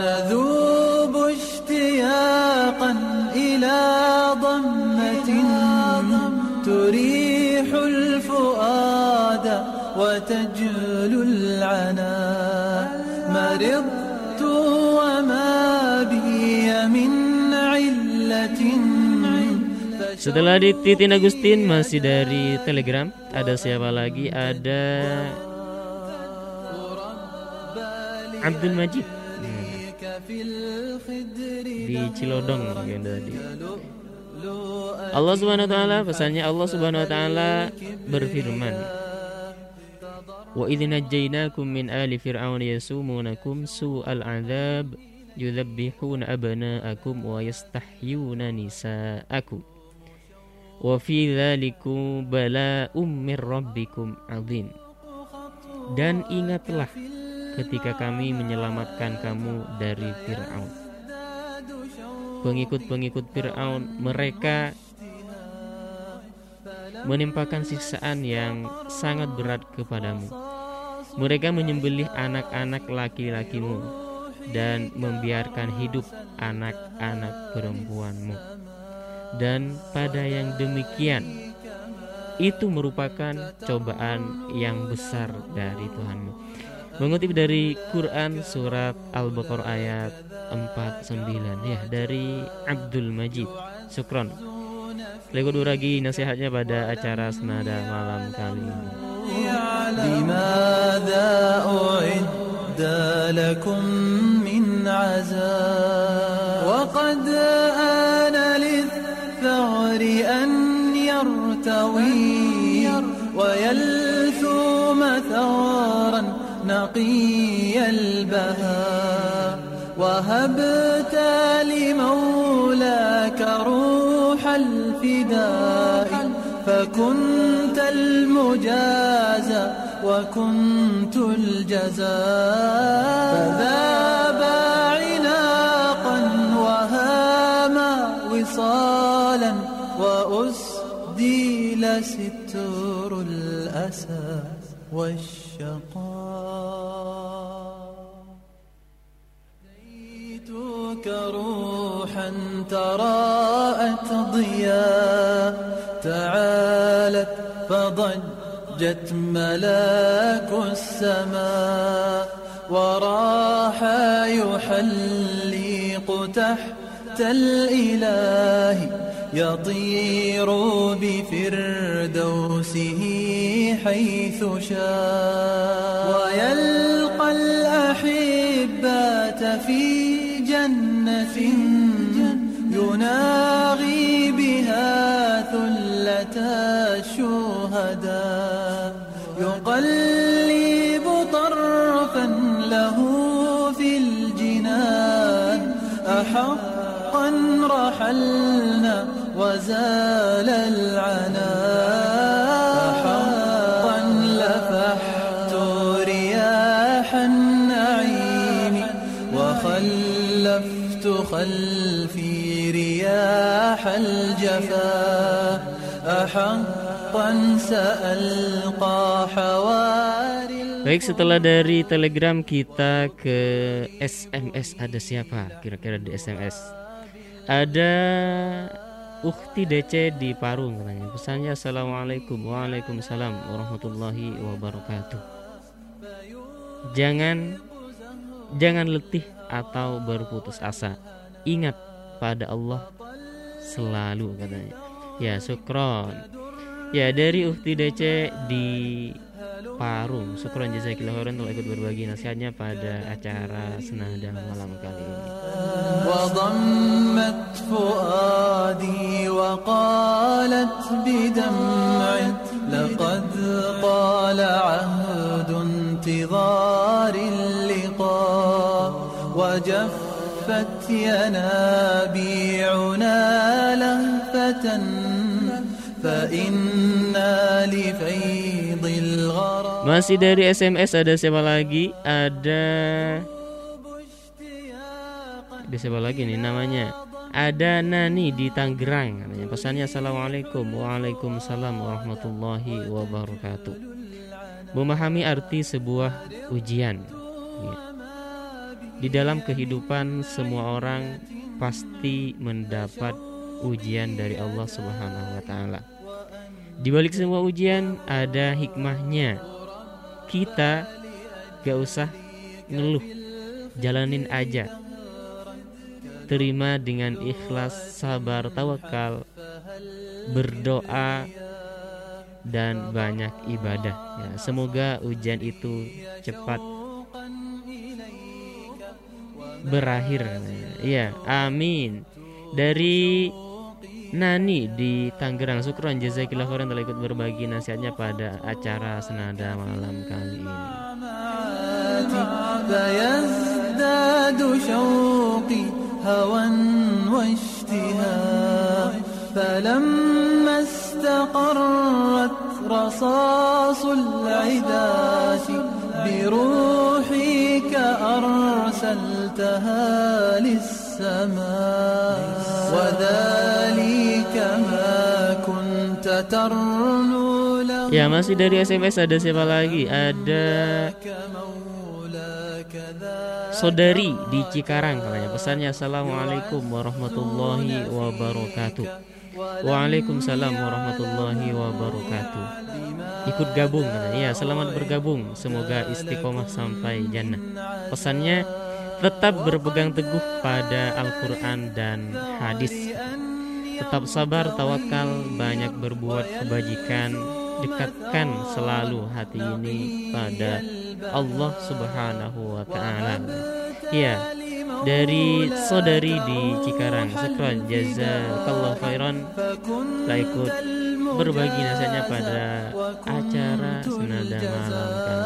Nadhubu ishtiyaqan ila dhammatin تريح الفؤاد وتجل العنا مرضت وما بي من علة. Setelah di Titin Agustin masih dari Telegram. Ada siapa lagi? Ada Abdul Majid hmm. di Cilodong mungkin tadi. Allah Subhanahu wa taala, pesannya Allah Subhanahu wa taala berfirman, wa idz najaynakum min ali fir'aun yasumunakum su'al 'adzab yudzabbihuna abna'akum wa yastahyuna nisa'akum wa fi dzalikum bala'um mir rabbikum 'adzim. Dan ingatlah ketika kami menyelamatkan kamu dari Fir'aun. Pengikut-pengikut Fir'aun, mereka menimpakan siksaan yang sangat berat kepadamu. Mereka menyembelih anak-anak laki-lakimu dan membiarkan hidup anak-anak perempuanmu. Dan pada yang demikian, itu merupakan cobaan yang besar dari Tuhanmu. Mengutip dari Quran surat Al-Baqarah ayat empat puluh sembilan, ya, dari Abdul Majid. Syukron lekut uragi nasihatnya pada acara senada malam kali ini. نقي البهاء وهبت لمولاك روح الفداء فكنت المجازى وكنت الجزاء فذاب عناقا وهاما وصالا وأسدل ستر الأسى والشقاء ديتك روحا تراءت ضياء تعالت فضجت ملاك السماء وراح يحلق تحت الإله يطير بفردوسه حيث شاء ويلقى الأحبة في جنة يناغي بها ثلة الشهداء يقلب طرفا له في الجنان أحقا رحلنا وزال العناء حقا لفحت رياح النعيم وخلفت خلفي رياح الجفا أحقا سألقى حواري. Baik, setelah dari Telegram kita ke S M S. Ada siapa kira-kira di S M S? Ada Ukti D C di Parung katanya. Pesannya, assalamualaikum. Waalaikumsalam warahmatullahi wabarakatuh. Jangan Jangan letih atau berputus asa. Ingat pada Allah selalu katanya. Ya, syukron. Ya, dari Ukti D C di Parung. Syukron jazakillah khairan telah ikut berbagi nasihatnya pada acara senada malam kali ini. فؤادي وقالت بدمع لقد قال عهد انتظار اللقاء وجفت ينابيعنا لهفة فإنا لفيض الغرام. Masih dari S M S, ada siapa lagi? Ada Ada siapa lagi nih namanya? Ada Nani di Tangerang. Pesannya, assalamualaikum. Waalaikumsalam warahmatullahi wabarakatuh. Memahami arti sebuah ujian ya. Di dalam kehidupan semua orang pasti mendapat ujian dari Allah Subhanahu wa taala. Di balik semua ujian ada hikmahnya. Kita gak usah ngeluh, jalanin aja. Terima dengan ikhlas, sabar, tawakal, berdoa, dan banyak ibadah ya. Semoga ujian itu cepat berakhir ya. Amin. Dari Nani di Tangerang. Syukron jazakillah khairan telah ikut berbagi nasihatnya pada acara Senada malam kali ini. هوى واشتهاء فلما استقرت رصاص العداش بروحي كأرسلتها للسماء وذلك ما كنت ترنو. Ya, masih dari S M S, ada siapa lagi? Ada Saudari di Cikarang katanya. Pesannya, assalamualaikum warahmatullahi wabarakatuh. Waalaikumsalam warahmatullahi wabarakatuh. Ikut gabung katanya. Ya, selamat bergabung. Semoga istiqomah sampai jannah. Pesannya, tetap berpegang teguh pada Al-Quran dan hadis. Tetap sabar, tawakal, banyak berbuat kebajikan. Dekatkan selalu hati ini pada Allah Subhanahu wa ta'ala. Ya, dari saudari di Cikarang. Syukran jazakallahu khairan telah ikut berbagi nasihatnya pada acara Senada malam kali.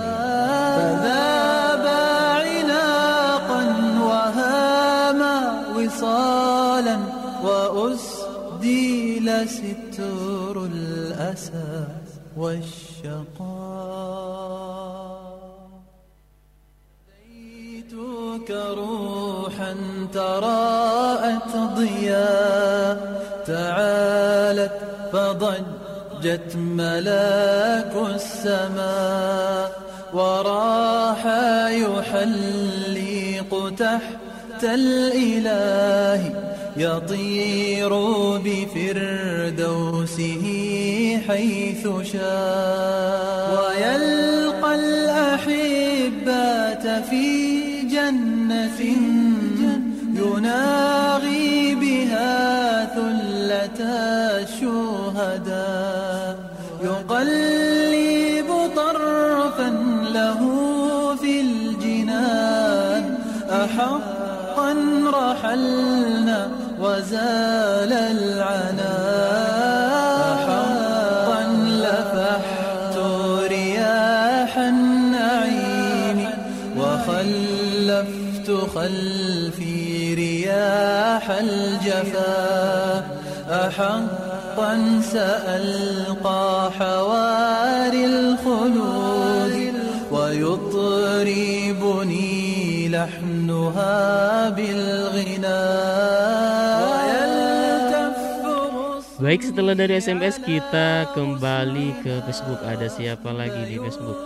وشقيتك روحا تراءت ضياء تعالت فضجت ملاك السماء وراح يحلق تحت الإله يطير بفردوسه حيث شاء ويلقى الأحبة في جنة يناغي بها ثلة الشهداء يقلب طرفا له في الجنان أحقا رحلنا وزال العناء حقا لفحت رياح النعيم وخلفت خلفي رياح الجفا أحقا سألقى حواري الخلود ويطربني لحنها بالغناء. Baik, setelah dari S M S kita kembali ke Facebook. Ada siapa lagi di Facebook?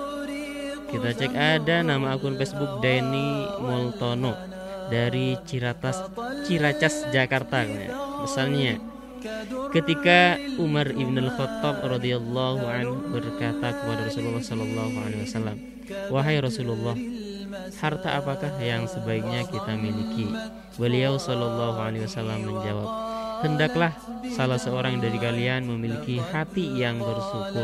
Kita cek, ada nama akun Facebook Denny Multono dari Ciracas, Ciracas Jakarta. Pesannya, ketika Umar bin Khattab radhiyallahu anhu berkata kepada Rasulullah sallallahu alaihi wasallam, "Wahai Rasulullah, harta apakah yang sebaiknya kita miliki?" Beliau sallallahu alaihi wasallam menjawab, "Hendaklah salah seorang dari kalian memiliki hati yang bersyukur,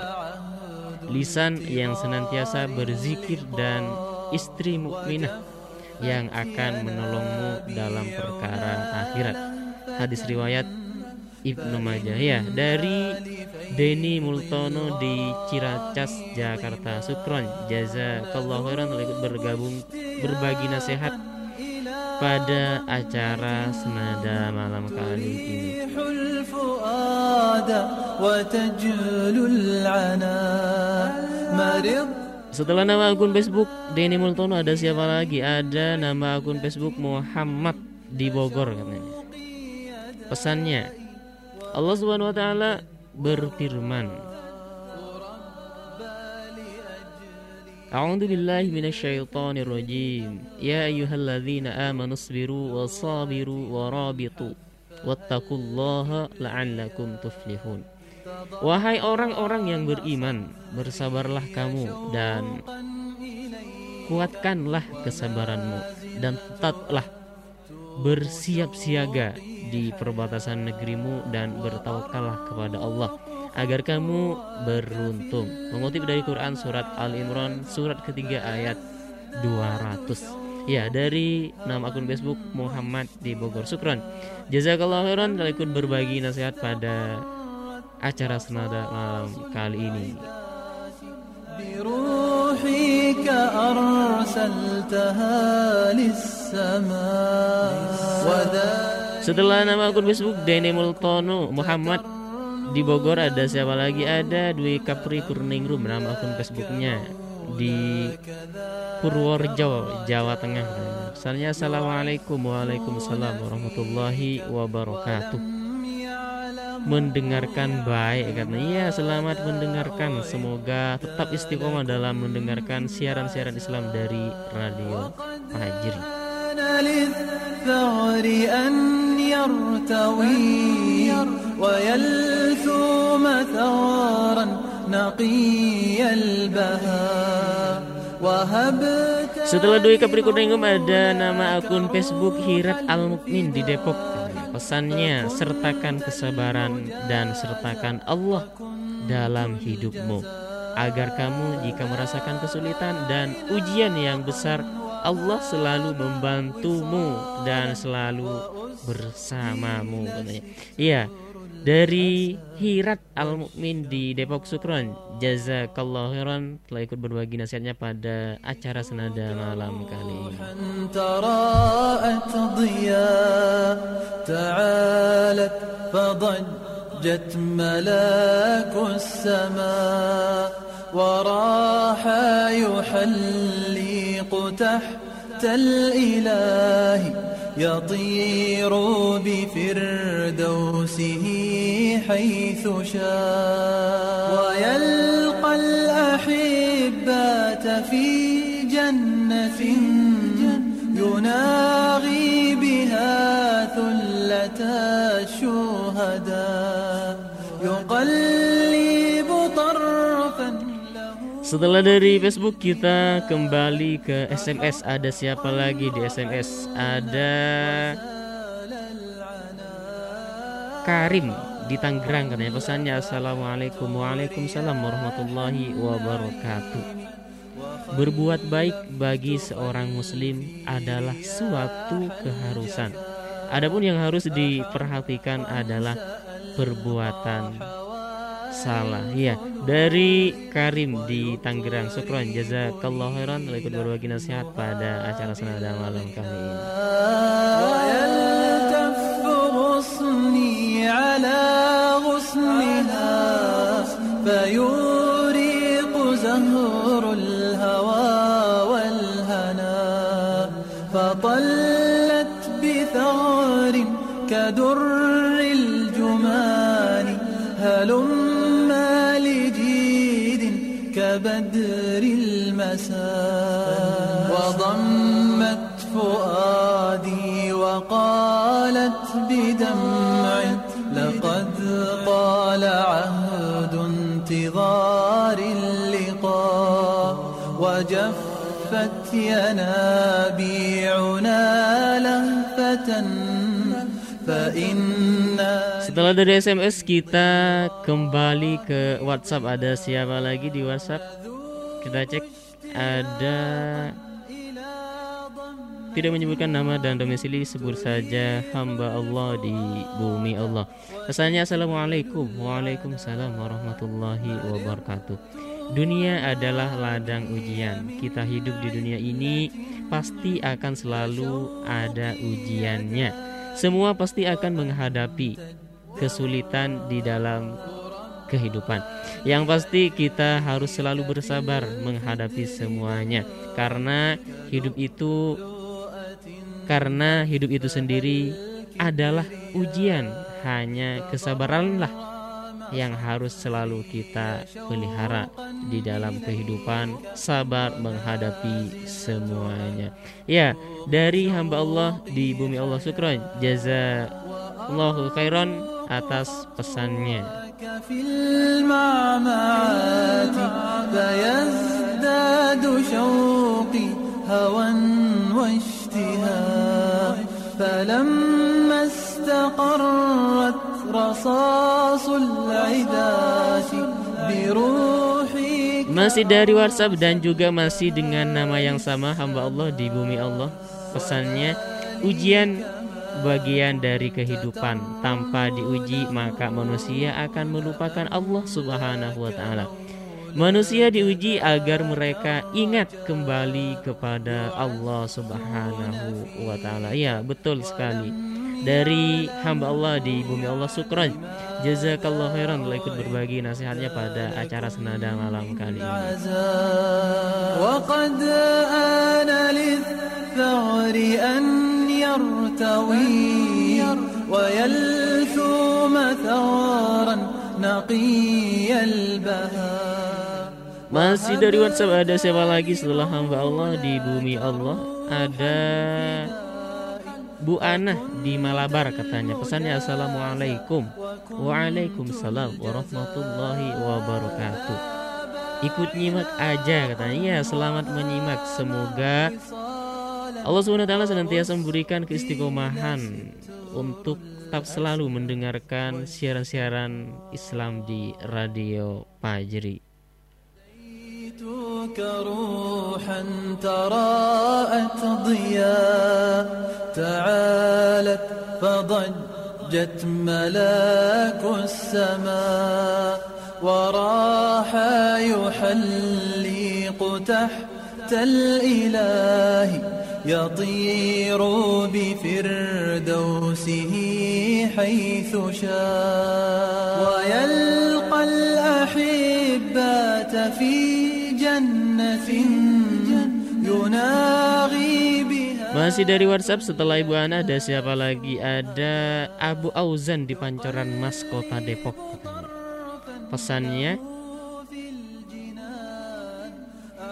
lisan yang senantiasa berzikir, dan istri mukminah yang akan menolongmu dalam perkara akhirat. hadis riwayat Ibnu Majah ya, dari Deni Multono di Ciracas, Jakarta. Syukron, jazakallahu khairan telah ikut bergabung berbagi nasihat pada acara Senada malam kali ini. Setelah nama akun Facebook Deni Multono ada siapa lagi? Ada nama akun Facebook Muhammad di Bogor katanya. Pesannya, Allah Subhanahu wa taala berfirman, A'udzu billahi minasyaitonir rajim. Ya ayyuhalladzina amanu sabiru wasabiru warabitu wattaqullaha la'allakum tuflihun. Wahai orang-orang yang beriman, bersabarlah kamu dan kuatkanlah kesabaranmu, dan tetaplah bersiap siaga di perbatasan negerimu dan bertawakallah kepada Allah agar kamu beruntung. Mengutip dari Quran surat Al-Imran surat ketiga ayat dua ratus. Ya, dari nama akun Facebook Muhammad di Bogor. Syukron, jazakallahu khairan telah ikut berbagi nasihat pada acara Senada malam kali ini. Setelah nama akun Facebook Dene Multono Muhammad di Bogor ada siapa lagi? Ada Dwi Kapri Kurningrum, nama akun Facebooknya di Purworejo, Jawa Tengah. Misalnya, assalamualaikum, waalaikumsalam warahmatullahi wabarakatuh. Mendengarkan baik katanya. Ya, selamat mendengarkan, semoga tetap istiqomah dalam mendengarkan siaran-siaran Islam dari Radio Fajri. Setelah Dwi Capricorningum ada nama akun Facebook Hirat Al-Mukmin di Depok. Pesannya, sertakan kesabaran dan sertakan Allah dalam hidupmu agar kamu jika merasakan kesulitan dan ujian yang besar, Allah selalu membantumu dan selalu bersamamu. Iya, dari Hirat Al-Mukmin di Depok. Syukron, jazakallahu khairan telah ikut berbagi nasihatnya pada acara Senada malam kali ini. فضجت ملاك السماء وراح يحلق تحت الإله يطير بفردوسه حيث شاء ويلقى الأحبات في جنة يناغي بها ثلة الشهداء يقلب طرفا. Setelah dari Facebook kita kembali ke S M S. Ada siapa lagi di S M S? Ada Karim di Tangerang katanya. Pesannya, assalamualaikum, waalaikumsalam warahmatullahi wabarakatuh. Berbuat baik bagi seorang muslim adalah suatu keharusan. Adapun yang harus diperhatikan adalah perbuatan salah. Iya, dari Karim di Tangerang. Syukron, jazakallahu khairan telah ikut berbagi nasihat pada acara Senada malam kali ini. بدر المساء وضمت فؤادي وقالت بدمع لقد قال عهد انتظار اللقاء وجفت ينابيعنا لهفة فإنا. Setelah dari S M S kita kembali ke WhatsApp. Ada siapa lagi di WhatsApp? Kita cek. Ada tidak menyebutkan nama dan domisili, sebut saja hamba Allah di bumi Allah. Pesannya, assalamualaikum. Waalaikumsalam warahmatullahi wabarakatuh. Dunia adalah ladang ujian. Kita hidup di dunia ini pasti akan selalu ada ujiannya. Semua pasti akan menghadapi kesulitan di dalam kehidupan. Yang pasti kita harus selalu bersabar menghadapi semuanya, karena hidup itu karena hidup itu sendiri adalah ujian. Hanya kesabaranlah yang harus selalu kita pelihara di dalam kehidupan, sabar menghadapi semuanya. Ya, dari hamba Allah di bumi Allah. Syukran jazakallahu khairan atas pesannya. فلما استقرت رصاص العداش بروحي. Masih dari WhatsApp dan juga masih dengan nama yang sama, hamba Allah di bumi Allah. Pesannya, ujian bagian dari kehidupan. Tanpa diuji maka manusia akan melupakan Allah Subhanahu wa ta'ala. Manusia diuji agar mereka ingat kembali kepada Allah Subhanahu wa ta'ala. Ya, betul sekali. Dari hamba Allah di bumi Allah. Syukran jazakallahu khairan telah ikut berbagi nasihatnya pada acara Senada malam kali ini. Masih dari WhatsApp, ada siapa lagi setelah hamba Allah di bumi Allah? Ada Bu Ana di Malabar katanya. Pesannya, assalamualaikum. Waalaikumsalam warahmatullahi wabarakatuh. Ikut nyimak aja katanya. Ya, selamat menyimak. Semoga Allah subhanahu wa taala senantiasa memberikan keistiqomahan untuk tetap selalu mendengarkan siaran-siaran Islam di Radio Fajri. كروحا تراءت ضياء تعالت فضجت ملاك السماء وراح يحلق تحت الإله يطير بفردوسه حيث شاء ويلقى الأحبة في. Masih dari WhatsApp setelah Ibu Ana, ada siapa lagi? Ada Abu Auzan di Pancoran Mas, Kota Depok. Pesannya,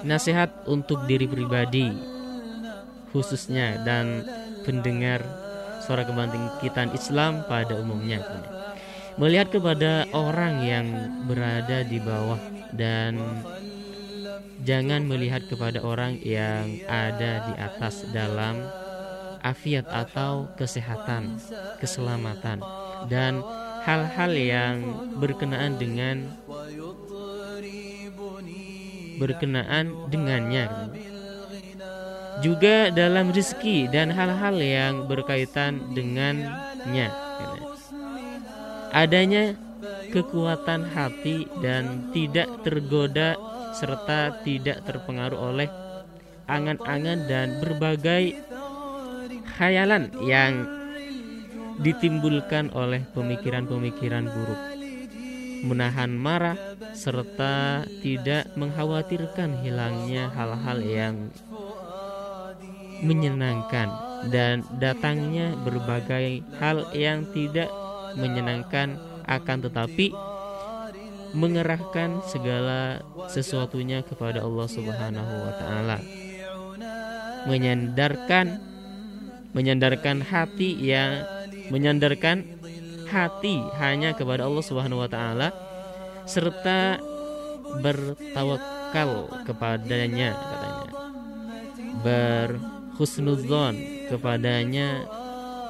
nasihat untuk diri pribadi khususnya dan pendengar suara kebangkitan Islam pada umumnya. Melihat kepada orang yang berada di bawah dan jangan melihat kepada orang yang ada di atas dalam afiat atau kesehatan, keselamatan, dan hal-hal yang berkenaan dengan berkenaan dengannya. Juga dalam rezeki dan hal-hal yang berkaitan dengannya. Adanya kekuatan hati dan tidak tergoda serta tidak terpengaruh oleh angan-angan dan berbagai khayalan yang ditimbulkan oleh pemikiran-pemikiran buruk. Menahan marah serta tidak mengkhawatirkan hilangnya hal-hal yang menyenangkan dan datangnya berbagai hal yang tidak menyenangkan, akan tetapi mengerahkan segala sesuatunya kepada Allah Subhanahu wa ta'ala. Menyandarkan menyandarkan hati yang menyandarkan hati hanya kepada Allah Subhanahu wa ta'ala serta bertawakal kepadanya katanya. Berhusnudzon kepadanya,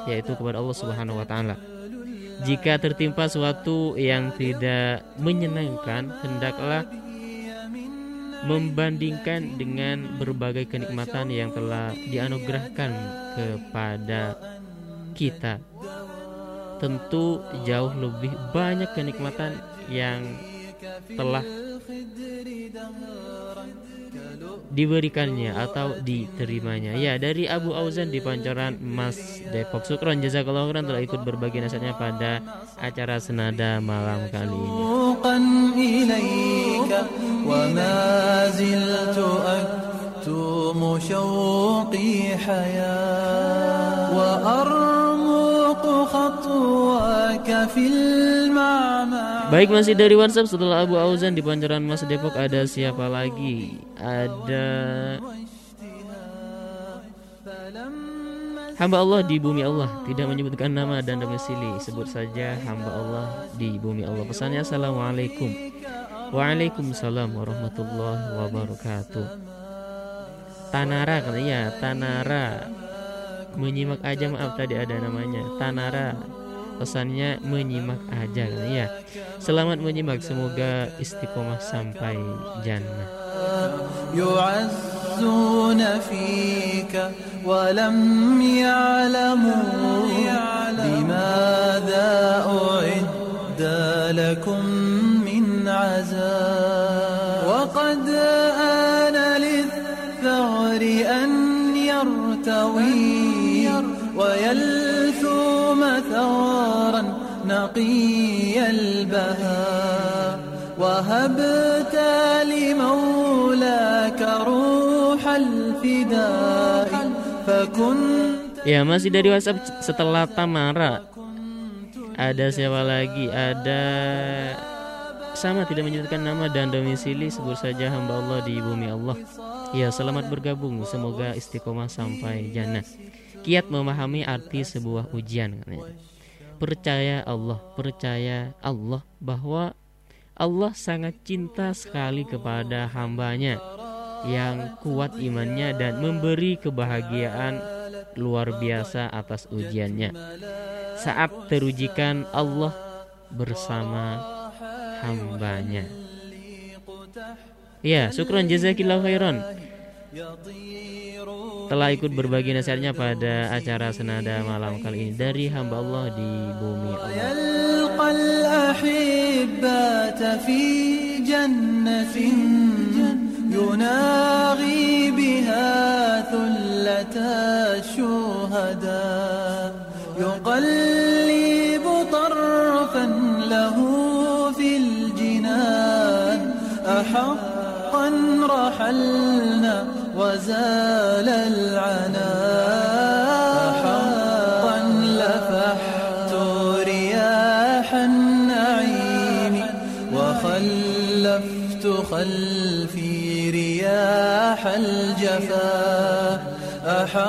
yaitu kepada Allah Subhanahu wa ta'ala. Jika tertimpa suatu yang tidak menyenangkan, hendaklah membandingkan dengan berbagai kenikmatan yang telah dianugerahkan kepada kita. Tentu jauh lebih banyak kenikmatan yang telah diberikannya atau diterimanya. Ya, dari Abu Auzan di Pancoran Mas Depok. Syukron jazakallahu khairan telah ikut berbagi nasihatnya pada acara Senada malam kali ini. Baik, masih dari WhatsApp setelah Abu Auzan di Pancoran Mas Depok. Ada siapa lagi? Ada hamba Allah di bumi Allah, tidak menyebutkan nama dan domisili, sebut saja hamba Allah di bumi Allah. Pesannya assalamualaikum. Waalaikumsalam warahmatullahi wabarakatuh. Tanara kan ya, Tanara menyimak aja, maaf tadi ada namanya Tanara. Pesannya menyimak aja ya. Selamat menyimak, semoga istiqomah sampai jannah. Yu'azzuna fika wa lam ya'lamu bimadza u'idda lakum min 'azab wa qad ana lidh-dha'ri an yartawi ويلثوم ثورا نقي البهاء وهبت لمولاك روح الفداء فكنت. Ya, masih dari WhatsApp setelah Tamara. Ada siapa lagi? Ada sama, tidak menyebutkan nama dan domisili, sebut saja hamba Allah di bumi Allah. Ya, selamat bergabung, semoga istiqomah sampai jannah. Kiat memahami arti sebuah ujian, katanya. Percaya Allah, percaya Allah bahwa Allah sangat cinta sekali kepada hambanya yang kuat imannya dan memberi kebahagiaan luar biasa atas ujiannya. Saat terujikan Allah bersama hambanya. Ya, syukron jazakillahu khairan telah ikut berbagi nasihatnya pada acara Senada malam kali ini. Dari hamba Allah di bumi Allah. رحلنا وزال العناء حقا لفحت رياح النعيم وخلفت خلفي رياح الجفاء أحقا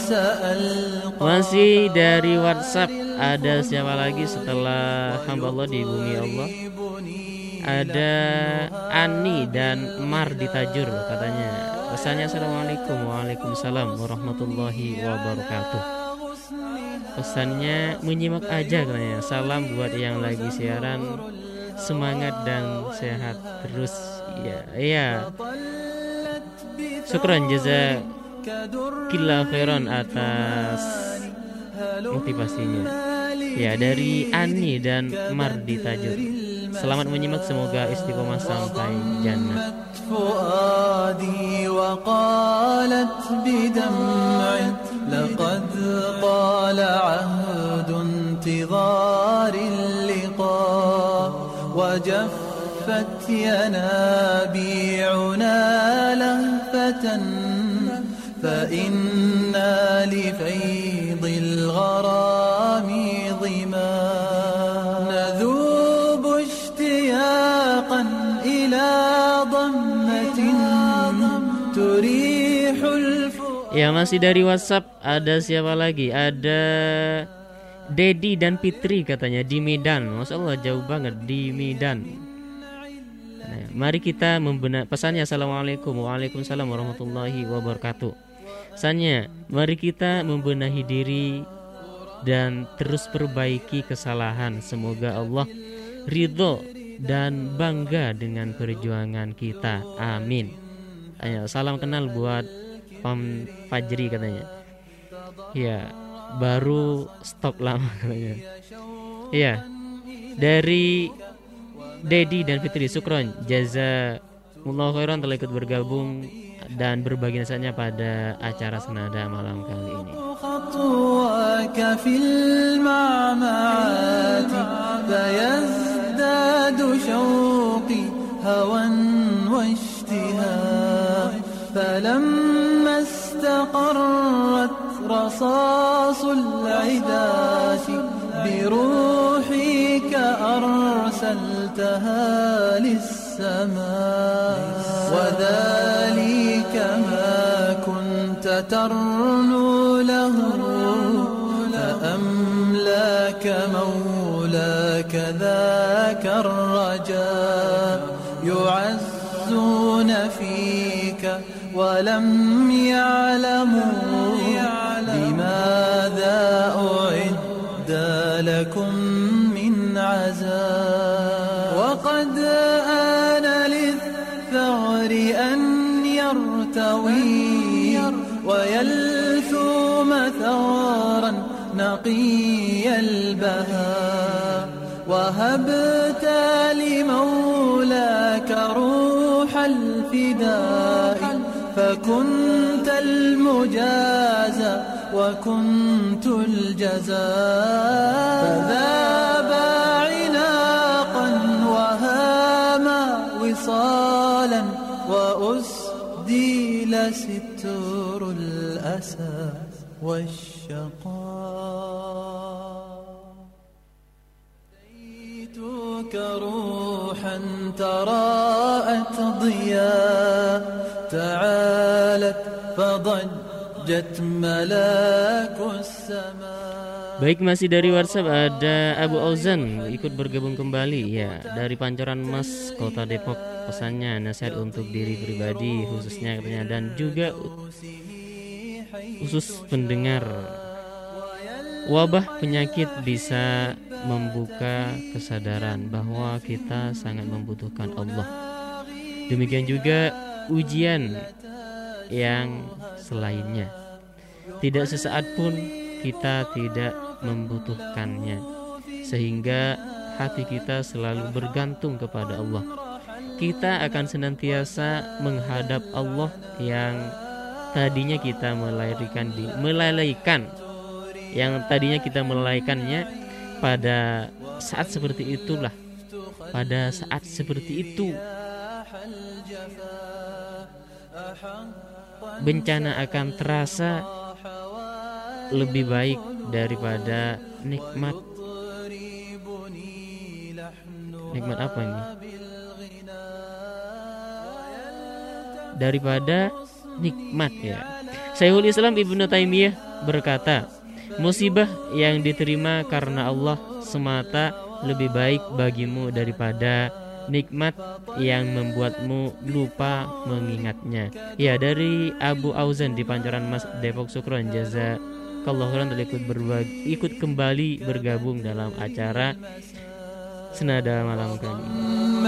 سألقى. Masih dari WhatsApp. Ada siapa lagi setelah hamba Allah di bumi Allah? Ada Ani dan Mar di Tajur, katanya. Pesannya assalamualaikum. Waalaikumsalam warahmatullahi wabarakatuh. Pesannya menyimak aja, katanya. Salam buat yang lagi siaran, semangat dan sehat terus. Ya, ya. Syukran jazakillahu khairan atas motivasinya. Ya, dari Ani dan Mar di Tajur. Selamat menyimak, semoga istiqomah sampai jannah. Ya, masih dari WhatsApp. Ada siapa lagi? Ada Dedi dan Fitri, katanya, di Medan. Masya Allah, jauh banget di Medan. Nah, mari kita membenar. Pesannya assalamualaikum. Waalaikumsalam warahmatullahi wabarakatuh. Pesannya, mari kita membenahi diri dan terus perbaiki kesalahan. Semoga Allah ridho dan bangga dengan perjuangan kita. Amin. Ayo, salam kenal buat Om Fajri katanya. Iya, baru stok lama katanya. Iya, dari Dedi dan Fitri Sukron, jazakumullah khairan telah ikut bergabung dan berbagi nasihatnya pada acara Senada malam kali ini. ترنو له أملاك مولاك ذاك الرجاء يعزون فيك ولم يعلموا لماذا أعد لكم من عزاء وقد آن للثغر أن يرتوي ويلثوم ثورا نقي البهاء وهبت لمولاك روح الفداء فكنت المجازى وكنت الجزاء فذاب عناقا وهاما وصالا وأسدي لست ديتك روحا تراءت ضياء تعالت فضجت ملاك السماء. Baik, masih dari WhatsApp ada Abu Auzan ikut bergabung kembali ya, dari Pancoran Mas, Kota Depok. Pesannya nasihat untuk diri pribadi khususnya katanya, dan juga khusus pendengar, wabah penyakit bisa membuka kesadaran bahwa kita sangat membutuhkan Allah. Demikian juga ujian yang selainnya. Tidak sesaat pun kita tidak membutuhkannya, sehingga hati kita selalu bergantung kepada Allah. Kita akan senantiasa menghadap Allah yang tadinya kita melalaikan di, melalaikan yang tadinya kita melalaikannya. Pada saat seperti itulah, pada saat seperti itu bencana akan terasa lebih baik daripada nikmat. Nikmat apa ini? Daripada nikmat ya. Syaikhul Islam Ibnu Taimiyah berkata, musibah yang diterima karena Allah semata lebih baik bagimu daripada nikmat yang membuatmu lupa mengingatnya. Ya, dari Abu Auzan di Pancoran Mas, Depok. Syukron, jazakallahu khairan telah ikut berbagi, ikut kembali bergabung dalam acara Senada malam kami. Masih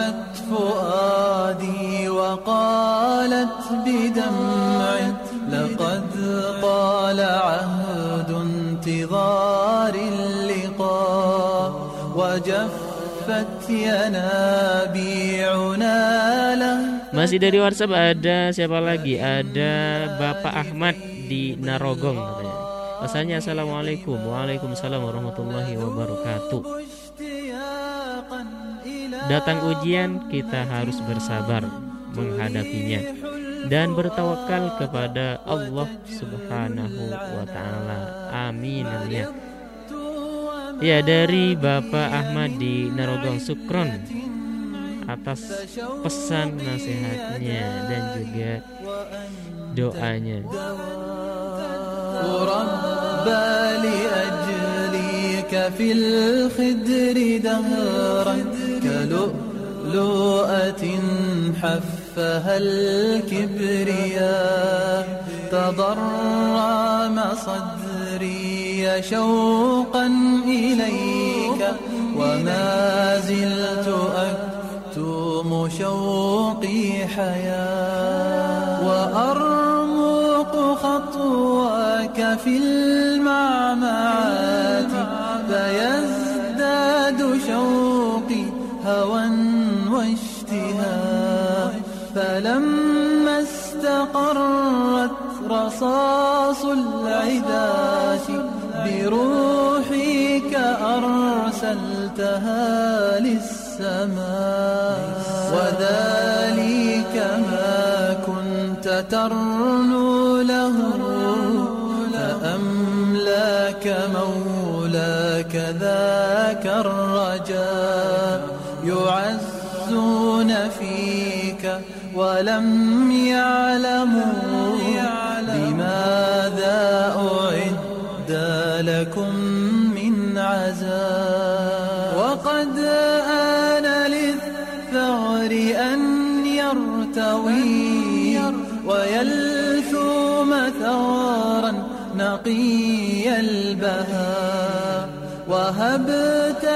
dari WhatsApp ada siapa lagi? Ada Bapak Ahmad di Narogong katanya. Pesannya assalamualaikum. Waalaikumsalam warahmatullahi wabarakatuh. Datang ujian, kita harus bersabar menghadapinya dan bertawakal kepada Allah Subhanahu wa Ta'ala. Amin. Ya, ya, dari Bapak Ahmad di Narogong. Syukron atas pesan nasihatnya dan juga doanya. لؤلؤة حفها الكبرياء تضرم صدري شوقا إليك وما زلت أكثر شوقي حياة وأرمق خطواك في المعمعات فيزداد شوقي هوى واشتهاء فلما استقرت رصاص العداش بروحك أرسلتها للسماء وذلك ما كنت ترنو له فأملاك مولاك ذاك الرجاء يعزون فيك ولم يعلموا لماذا أعد لكم من عزاء وقد آن للثغر أن يرتوي ويلثوم ثغرا نقي البهاء وهبت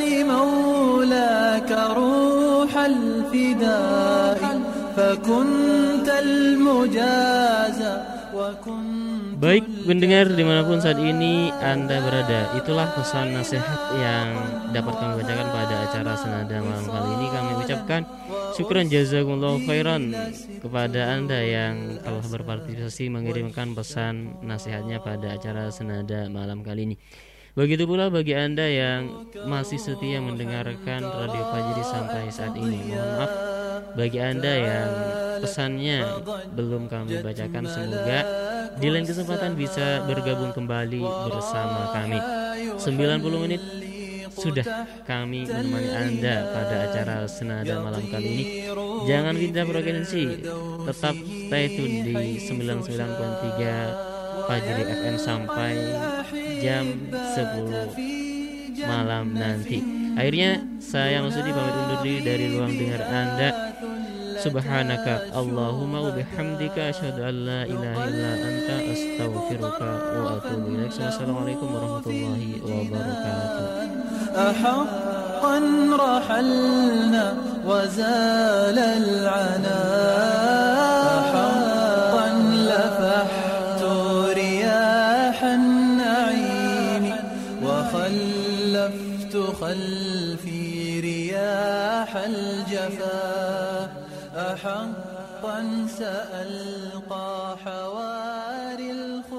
لمولاك روح الفداء فكنت المجازى وكنت. Baik pendengar dimanapun saat ini Anda berada, itulah pesan nasihat yang dapat kami bacakan pada acara Senada malam kali ini. Kami ucapkan syukran jazakumullahu khairan kepada Anda yang telah berpartisipasi mengirimkan pesan nasihatnya pada acara Senada malam kali ini. Begitu pula bagi Anda yang masih setia mendengarkan Radio Fajri sampai saat ini, mohon maaf bagi Anda yang pesannya belum kami bacakan. Semoga di lain kesempatan bisa bergabung kembali bersama kami. sembilan puluh menit sudah kami menemani Anda pada acara Senada malam kali ini. Jangan pindah frekuensi, tetap stay tune di sembilan puluh sembilan koma tiga Fajri F M sampai jam sepuluh malam nanti. Akhirnya saya Maksudi pamit undur diri dari ruang dengar Anda. Subhanaka Allahumma wa bihamdika asyhadu an la ilaha illa anta astaghfiruka wa atubu ilaik. Assalamualaikum warahmatullahi wabarakatuh. Ahqqan rahalna wa zala al-ana ahqqan lafahtu riyahan na'imi wa khallaftu khalfi riyahal jafa حقا سألقى حواري الخير